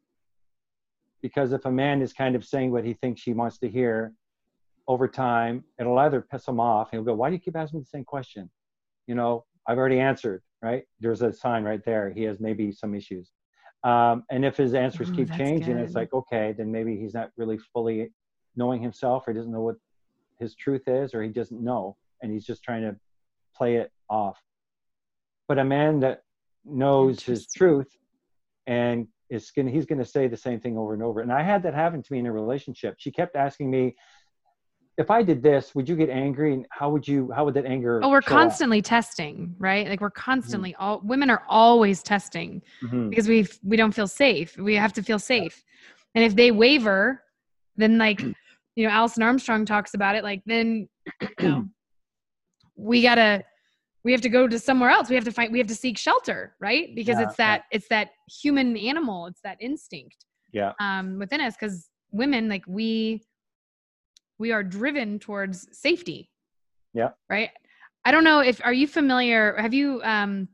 Because if a man is kind of saying what he thinks she wants to hear over time, it'll either piss him off. He'll go, why do you keep asking the same question? You know, I've already answered, right? There's a sign right there. He has maybe some issues. Um, and if his answers oh, keep changing, good. It's like, okay, then maybe he's not really fully knowing himself, or doesn't know what his truth is, or he doesn't know, and he's just trying to play it off. But a man that knows his truth and is gonna, he's going to say the same thing over and over. And I had that happen to me in a relationship. She kept asking me, if I did this, would you get angry? And how would you, how would that anger? Oh, we're constantly up? testing, right? Like we're constantly mm-hmm. all women are always testing mm-hmm. because we, we don't feel safe. We have to feel safe. And if they waver, then like, you know, Alison Armstrong talks about it. Like then, you know, we gotta, we have to go to somewhere else. We have to find, we have to seek shelter, right? Because yeah, it's that, yeah. it's that human animal. It's that instinct yeah. um, within us. 'Cause women, like we, we are driven towards safety. Yeah. Right. I don't know if, are you familiar? Have you, um,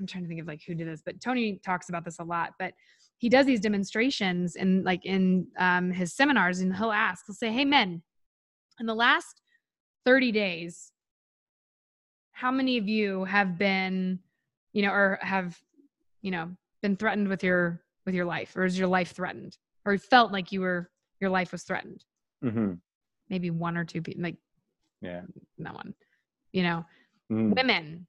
I'm trying to think of like who did this, but Tony talks about this a lot, but he does these demonstrations and like in um, his seminars, and he'll ask, he'll say, hey men, in the last thirty days, how many of you have been, you know, or have, you know, been threatened with your, with your life, or is your life threatened, or felt like you were, your life was threatened? Mm-hmm. Maybe one or two people, like yeah, not one, you know, mm. Women,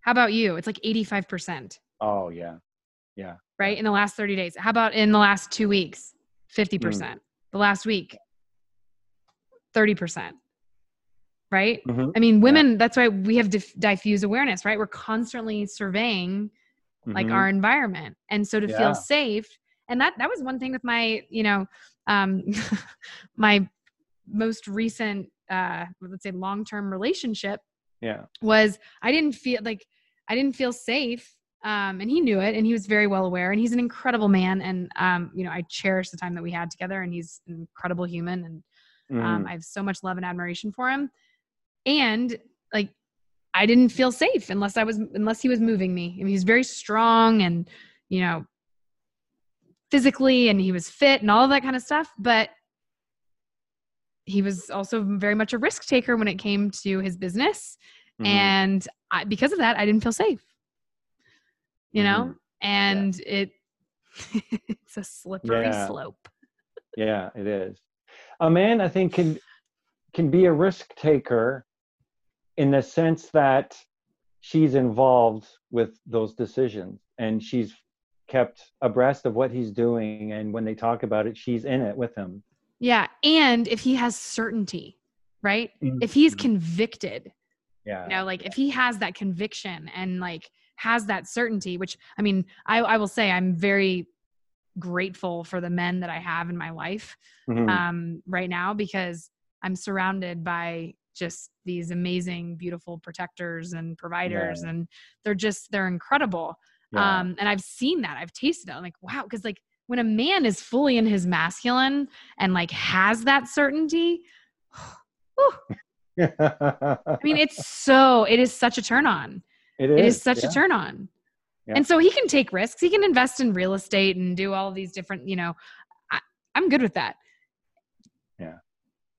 how about you? It's like eighty-five percent. Oh yeah. Yeah. Right. In the last thirty days. How about in the last two weeks? fifty percent. Mm. The last week, thirty percent. Right. Mm-hmm. I mean, women, yeah. that's why we have dif- diffuse awareness, right? We're constantly surveying mm-hmm. like our environment. And so to yeah. feel safe. And that, that was one thing with my, you know, um, my most recent, uh, let's say long-term relationship yeah. was I didn't feel like, I didn't feel safe. Um, and he knew it, and he was very well aware, and he's an incredible man. And, um, you know, I cherish the time that we had together, and he's an incredible human. And, um, mm. I have so much love and admiration for him. And like, I didn't feel safe unless I was, unless he was moving me. I mean, he's very strong and, you know, physically, and he was fit and all of that kind of stuff, but he was also very much a risk taker when it came to his business. Mm. And I, because of that, I didn't feel safe. You know, and yeah. it it's a slippery yeah. slope. Yeah, it is. A man, I think, can can be a risk taker in the sense that she's involved with those decisions, and she's kept abreast of what he's doing, and when they talk about it, she's in it with him. Yeah, and if he has certainty, right? Mm-hmm. If he's convicted. Yeah. You know, like yeah. if he has that conviction and like has that certainty, which I mean, I, I will say I'm very grateful for the men that I have in my life mm-hmm. um, right now, because I'm surrounded by just these amazing, beautiful protectors and providers yeah. and they're just, they're incredible. Yeah. Um, and I've seen that, I've tasted it. I'm like, wow. 'Cause like when a man is fully in his masculine and like has that certainty, I mean, it's so, it is such a turn on. It is, it is such yeah. a turn on. Yeah. And so he can take risks. He can invest in real estate and do all these different, you know, I, I'm good with that. Yeah.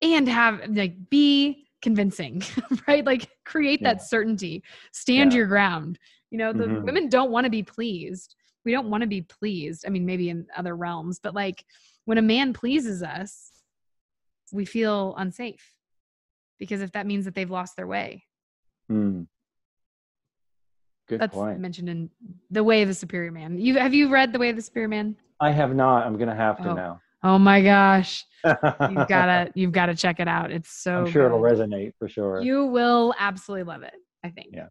And have like, be convincing, right? Like create yeah. that certainty, stand yeah. your ground. You know, the mm-hmm. women don't want to be pleased. We don't want to be pleased. I mean, maybe in other realms, but like when a man pleases us, we feel unsafe, because if that means that they've lost their way. Mm. Good That's point. Mentioned in The Way of the Superior Man. You have you read The Way of the Superior Man? I have not. I'm gonna have to oh. now. Oh my gosh, you've gotta you've gotta check it out. It's so. I'm sure good. It'll resonate for sure. You will absolutely love it. I think. Yeah,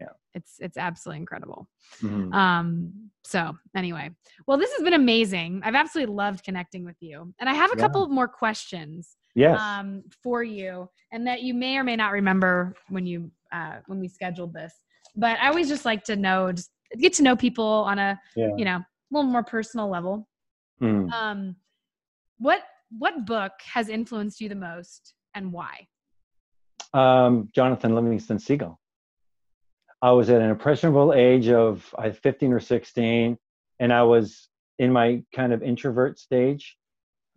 yeah. It's it's absolutely incredible. Mm-hmm. Um. So anyway, well, this has been amazing. I've absolutely loved connecting with you, and I have a yeah. couple of more questions. Yes. Um, for you, and that you may or may not remember when you uh when we scheduled this. But I always just like to know, just get to know people on a, yeah. you know, a little more personal level. Mm. Um, what, what book has influenced you the most, and why? Um, Jonathan Livingston Seagull. I was at an impressionable age of I fifteen or sixteen, and I was in my kind of introvert stage,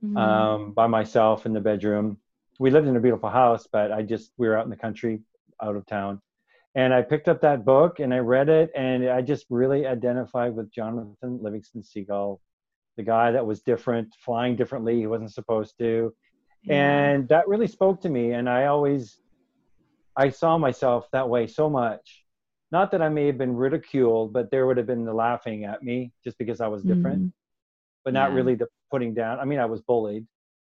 mm-hmm. um, by myself in the bedroom. We lived in a beautiful house, but I just, we were out in the country, out of town. And I picked up that book and I read it, and I just really identified with Jonathan Livingston Seagull, the guy that was different, flying differently. He wasn't supposed to. Yeah. And that really spoke to me. And I always, I saw myself that way so much. Not that I may have been ridiculed, but there would have been the laughing at me just because I was different, mm. but not yeah. really the putting down. I mean, I was bullied,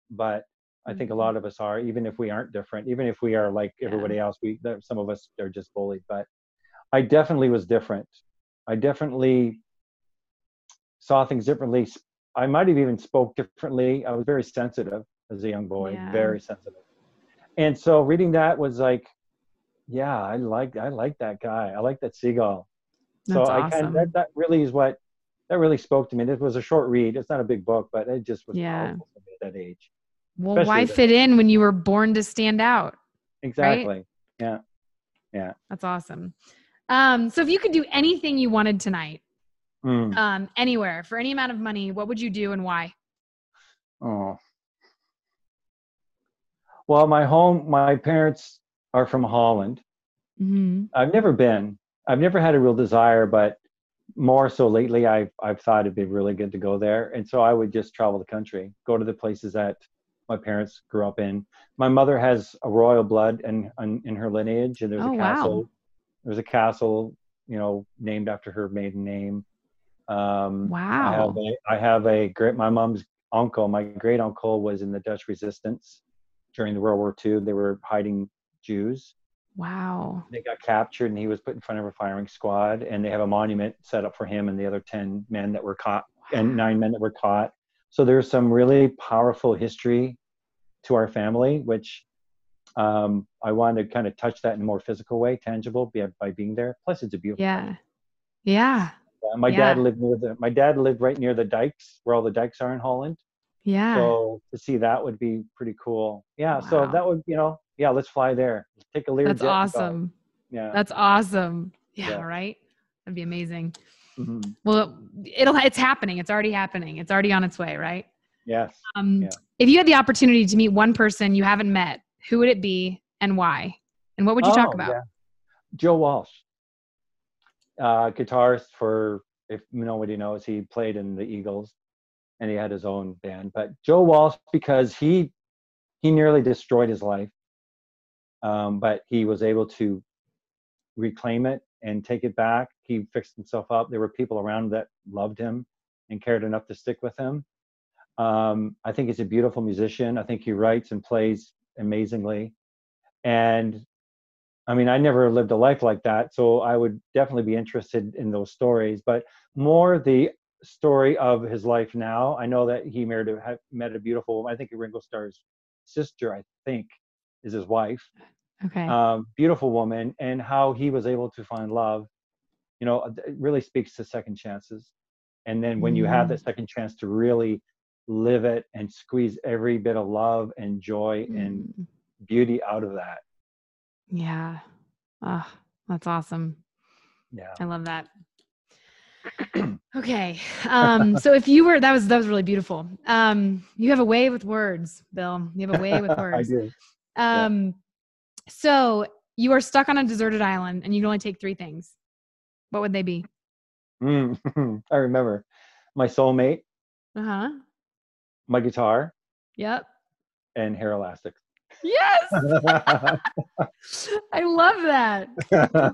but I think a lot of us are, even if we aren't different, even if we are like yeah. everybody else, we, some of us are just bullied, but I definitely was different. I definitely saw things differently. I might've even spoke differently. I was very sensitive as a young boy, yeah. very sensitive. And so reading that was like, yeah, I like, I like that guy. I like that seagull. That's so awesome. I kind of, that, that really is what, that really spoke to me. It was a short read. It's not a big book, but it just was yeah. powerful for me at that age. Well, especially why fit in when you were born to stand out? Exactly. Right? Yeah. Yeah. That's awesome. Um, so if you could do anything you wanted tonight, mm. um, anywhere for any amount of money, what would you do and why? Oh, well, my home, my parents are from Holland. Mm-hmm. I've never been, I've never had a real desire, but more so lately I've, I've thought it'd be really good to go there. And so I would just travel the country, go to the places that my parents grew up in. My mother has a royal blood in, in, in her lineage, and there's oh, a castle. Wow. There's a castle, you know, named after her maiden name. Um, wow. I have a, I have a great, my mom's uncle, my great uncle was in the Dutch resistance during the World War Two. They were hiding Jews. Wow. They got captured and he was put in front of a firing squad, and they have a monument set up for him and the other ten men that were caught wow. and nine men that were caught. So there's some really powerful history to our family, which um, I wanted to kind of touch that in a more physical way, tangible by, by being there. Plus it's a beautiful yeah. place. Yeah. Uh, my yeah. dad lived near the, my dad lived right near the dikes where all the dikes are in Holland. Yeah. So to see that would be pretty cool. Yeah. Wow. So that would, you know, yeah, let's fly there. Let's take a Lear That's jet awesome. Yeah. That's awesome. Yeah, yeah. Right. That'd be amazing. Mm-hmm. Well, it'll, it's happening. It's already happening. It's already on its way. Right. Yes. Um, yeah. If you had the opportunity to meet one person you haven't met, who would it be and why? And what would you oh, talk about? Yeah. Joe Walsh, uh, guitarist for, if nobody knows, he played in the Eagles and he had his own band, but Joe Walsh, because he, he nearly destroyed his life. Um, but he was able to reclaim it and take it back. He fixed himself up. There were people around that loved him and cared enough to stick with him. Um, I think he's a beautiful musician. I think he writes and plays amazingly. And I mean, I never lived a life like that, so I would definitely be interested in those stories, but more the story of his life now. I know that he married a, met a beautiful woman. I think Ringo Starr's sister, I think, is his wife. Okay. Um, beautiful woman, and how he was able to find love. You know, it really speaks to second chances. And then when mm-hmm. you have that second chance to really live it and squeeze every bit of love and joy mm-hmm. and beauty out of that. Yeah. Oh, that's awesome. Yeah. I love that. Okay. Um, so if you were, that was, that was really beautiful. Um, you have a way with words, Bill. You have a way with words. I do. Um, yeah. So you are stuck on a deserted island and you can only take three things. What would they be? Mm, I remember my soulmate, uh-huh. my guitar, yep, and hair elastics. Yes. I love that.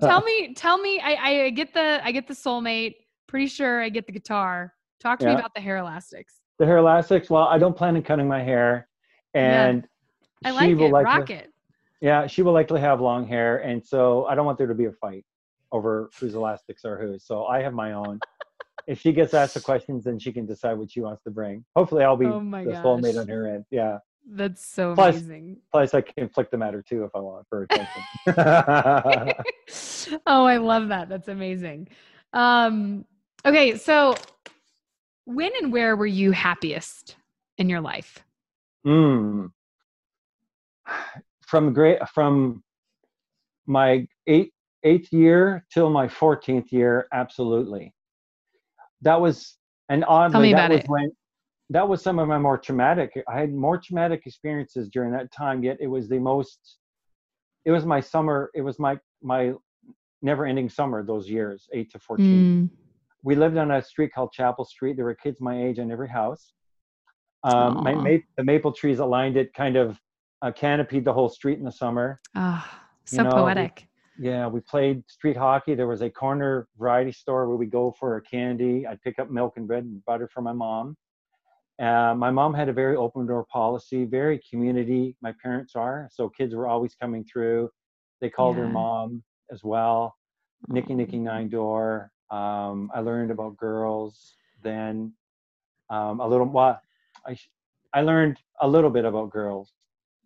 Tell me, tell me, I, I get the, I get the soulmate, pretty sure I get the guitar. Talk to yeah. me about the hair elastics. The hair elastics. Well, I don't plan on cutting my hair, and yeah. I like she it. Will like Rock it. Yeah, she will likely have long hair, and so I don't want there to be a fight over whose elastics are whose. So I have my own. If she gets asked the questions, then she can decide what she wants to bring. Hopefully, I'll be oh the gosh. soulmate on her end. Yeah, that's so plus, amazing. Plus, I can flick the matter too if I want for attention. Oh, I love that. That's amazing. Um, okay, so when and where were you happiest in your life? Mm. From great, from my eight, eighth year till my fourteenth year, absolutely. That was, and oddly, that was it. when, that was some of my more traumatic, I had more traumatic experiences during that time, yet it was the most, it was my summer, it was my, my never-ending summer, those years, eight to fourteen. Mm. We lived on a street called Chapel Street. There were kids my age in every house. Um, my ma- the maple trees that lined it kind of Uh, canopied the whole street in the summer. Oh, so you know, poetic. We, yeah, we played street hockey. There was a corner variety store where we go for a candy. I'd pick up milk and bread and butter for my mom. Uh, my mom had a very open door policy, very community. My parents are, so kids were always coming through. They called yeah. her mom as well. Nicky, oh. Nicky Nine Door. Um, I learned about girls then. Um, a little. Well, I I learned a little bit about girls.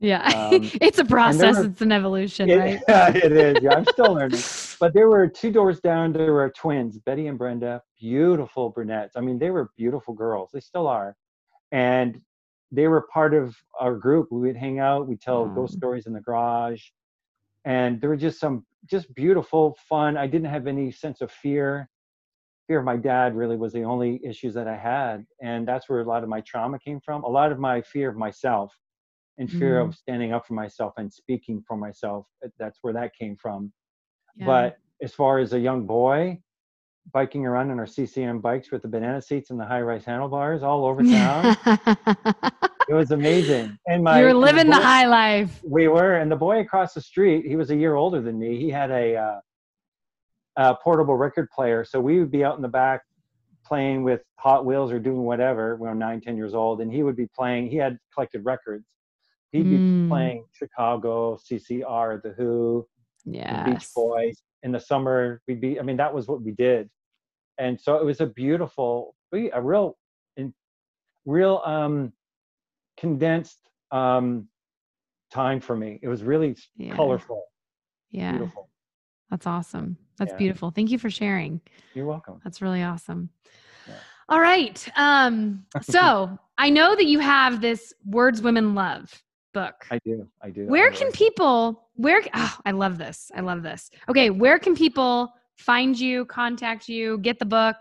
Yeah. Um, it's a process. Were, it's an evolution, it, right? Yeah, it is. Yeah, I'm still learning. But there were two doors down, there were twins, Betty and Brenda, beautiful brunettes. I mean, they were beautiful girls. They still are. And they were part of our group. We would hang out. We'd tell mm. ghost stories in the garage. And there were just some just beautiful, fun. I didn't have any sense of fear. Fear of my dad really was the only issues that I had. And that's where a lot of my trauma came from. A lot of my fear of myself. And fear mm. of standing up for myself and speaking for myself. That's where that came from. Yeah. But as far as a young boy, biking around on our C C M bikes with the banana seats and the high-rise handlebars all over town. It was amazing. And my, you were living the, boy, the high life. We were. And the boy across the street, he was a year older than me. He had a, uh, a portable record player. So we would be out in the back playing with Hot Wheels or doing whatever. We were nine, ten years old. And he would be playing. He had collected records. He'd be mm. playing Chicago, C C R, The Who, yes. the Beach Boys. In the summer, we'd be, I mean, that was what we did. And so it was a beautiful, a real, real um, condensed um, time for me. It was really yeah. colorful. Yeah. Beautiful. That's awesome. That's yeah. beautiful. Thank you for sharing. You're welcome. That's really awesome. Yeah. All right. Um, so I know that you have this Words Women Love book. I do. I do. Where I can people, where, oh, I love this. I love this. Okay. Where can people find you, contact you, get the book,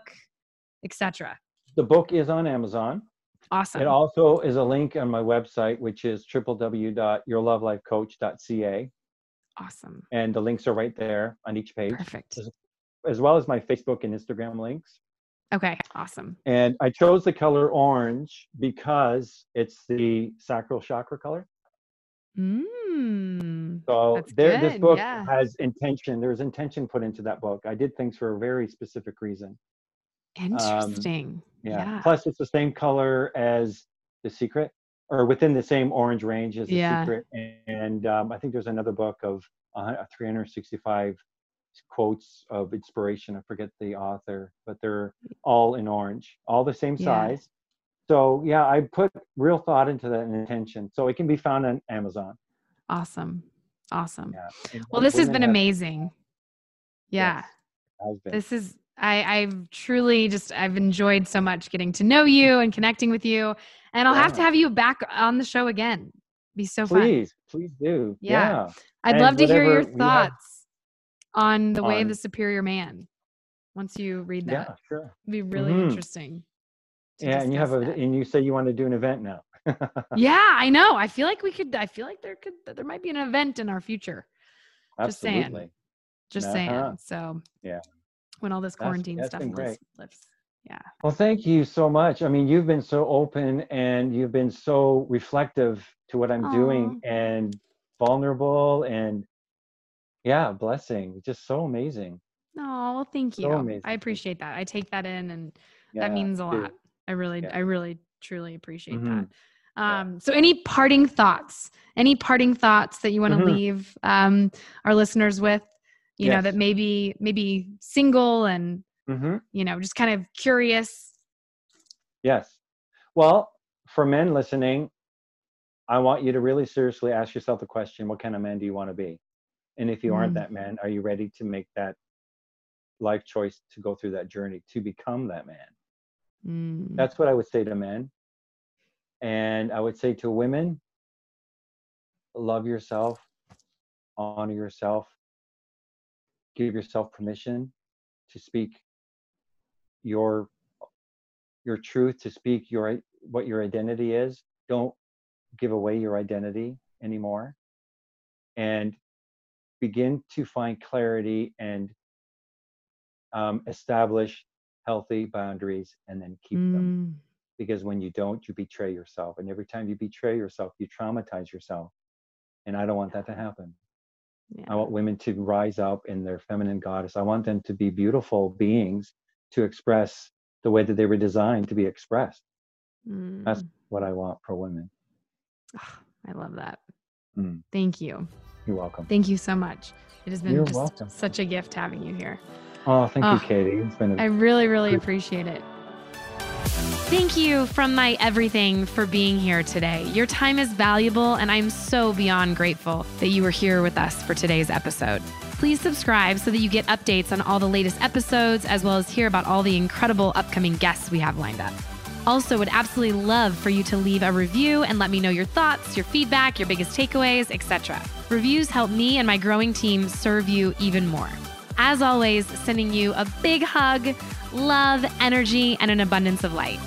et cetera? The book is on Amazon. Awesome. It also is a link on my website, which is w w w dot your love life coach dot c a. Awesome. And the links are right there on each page. Perfect. As, as well as my Facebook and Instagram links. Okay. Awesome. And I chose the color orange because it's the sacral chakra color. Mm, so there, good. this book yeah. has intention. There was intention put into that book. I did things for a very specific reason. Interesting. Um, yeah. yeah. Plus it's the same color as The Secret, or within the same orange range as The yeah. Secret. And, and um, I think there's another book of uh, three hundred sixty-five quotes of inspiration. I forget the author, but they're all in orange, all the same size. Yeah. So yeah, I put real thought into that and intention. So it can be found on Amazon. Awesome. Awesome. Yeah. Well, this has been amazing. Yeah. Yes, been. This is, I, I've truly just, I've enjoyed so much getting to know you and connecting with you. And I'll yeah. have to have you back on the show again. It'd be so fun. Please, please do. Yeah. yeah. I'd and love to hear your thoughts. On The Way of the Superior Man. Once you read that, yeah, sure. it'd be really mm-hmm. interesting. Yeah, and you have a, that. and you say you want to do an event now. yeah, I know. I feel like we could. I feel like there could. There might be an event in our future. Absolutely. Just saying. Just uh-huh. saying. So yeah, when all this quarantine that's, that's stuff lifts. Yeah. Well, thank you so much. I mean, you've been so open and you've been so reflective to what I'm Aww. doing and vulnerable and. Yeah, blessing. Just so amazing. Oh, thank you. So I appreciate that. I take that in and yeah, that means a lot. Too. I really, yeah. I really, truly appreciate mm-hmm. that. Um, yeah. So any parting thoughts, any parting thoughts that you want to mm-hmm. leave um, our listeners with, you yes. know, that maybe, maybe single and, mm-hmm. you know, just kind of curious. Yes. Well, for men listening, I want you to really seriously ask yourself the question, what kind of man do you want to be? And if you aren't that man, are you ready to make that life choice to go through that journey to become that man? Mm. That's what I would say to men. And I would say to women, love yourself, honor yourself, give yourself permission to speak your your truth, to speak your what your identity is. Don't give away your identity anymore. And begin to find clarity and um, establish healthy boundaries and then keep mm. them. Because when you don't, you betray yourself. And every time you betray yourself, you traumatize yourself. And I don't want that to happen. Yeah. I want women to rise up in their feminine goddess. I want them to be beautiful beings to express the way that they were designed to be expressed. Mm. That's what I want for women. Oh, I love that. Mm. Thank you. You're welcome. Thank you so much. It has been You're just welcome. such a gift having you here. Oh, thank oh, you, Katie. It's been a- I really, really appreciate it. Thank you from my everything for being here today. Your time is valuable, and I'm so beyond grateful that you were here with us for today's episode. Please subscribe so that you get updates on all the latest episodes, as well as hear about all the incredible upcoming guests we have lined up. Also, would absolutely love for you to leave a review and let me know your thoughts, your feedback, your biggest takeaways, et cetera. Reviews help me and my growing team serve you even more. As always, sending you a big hug, love, energy, and an abundance of light.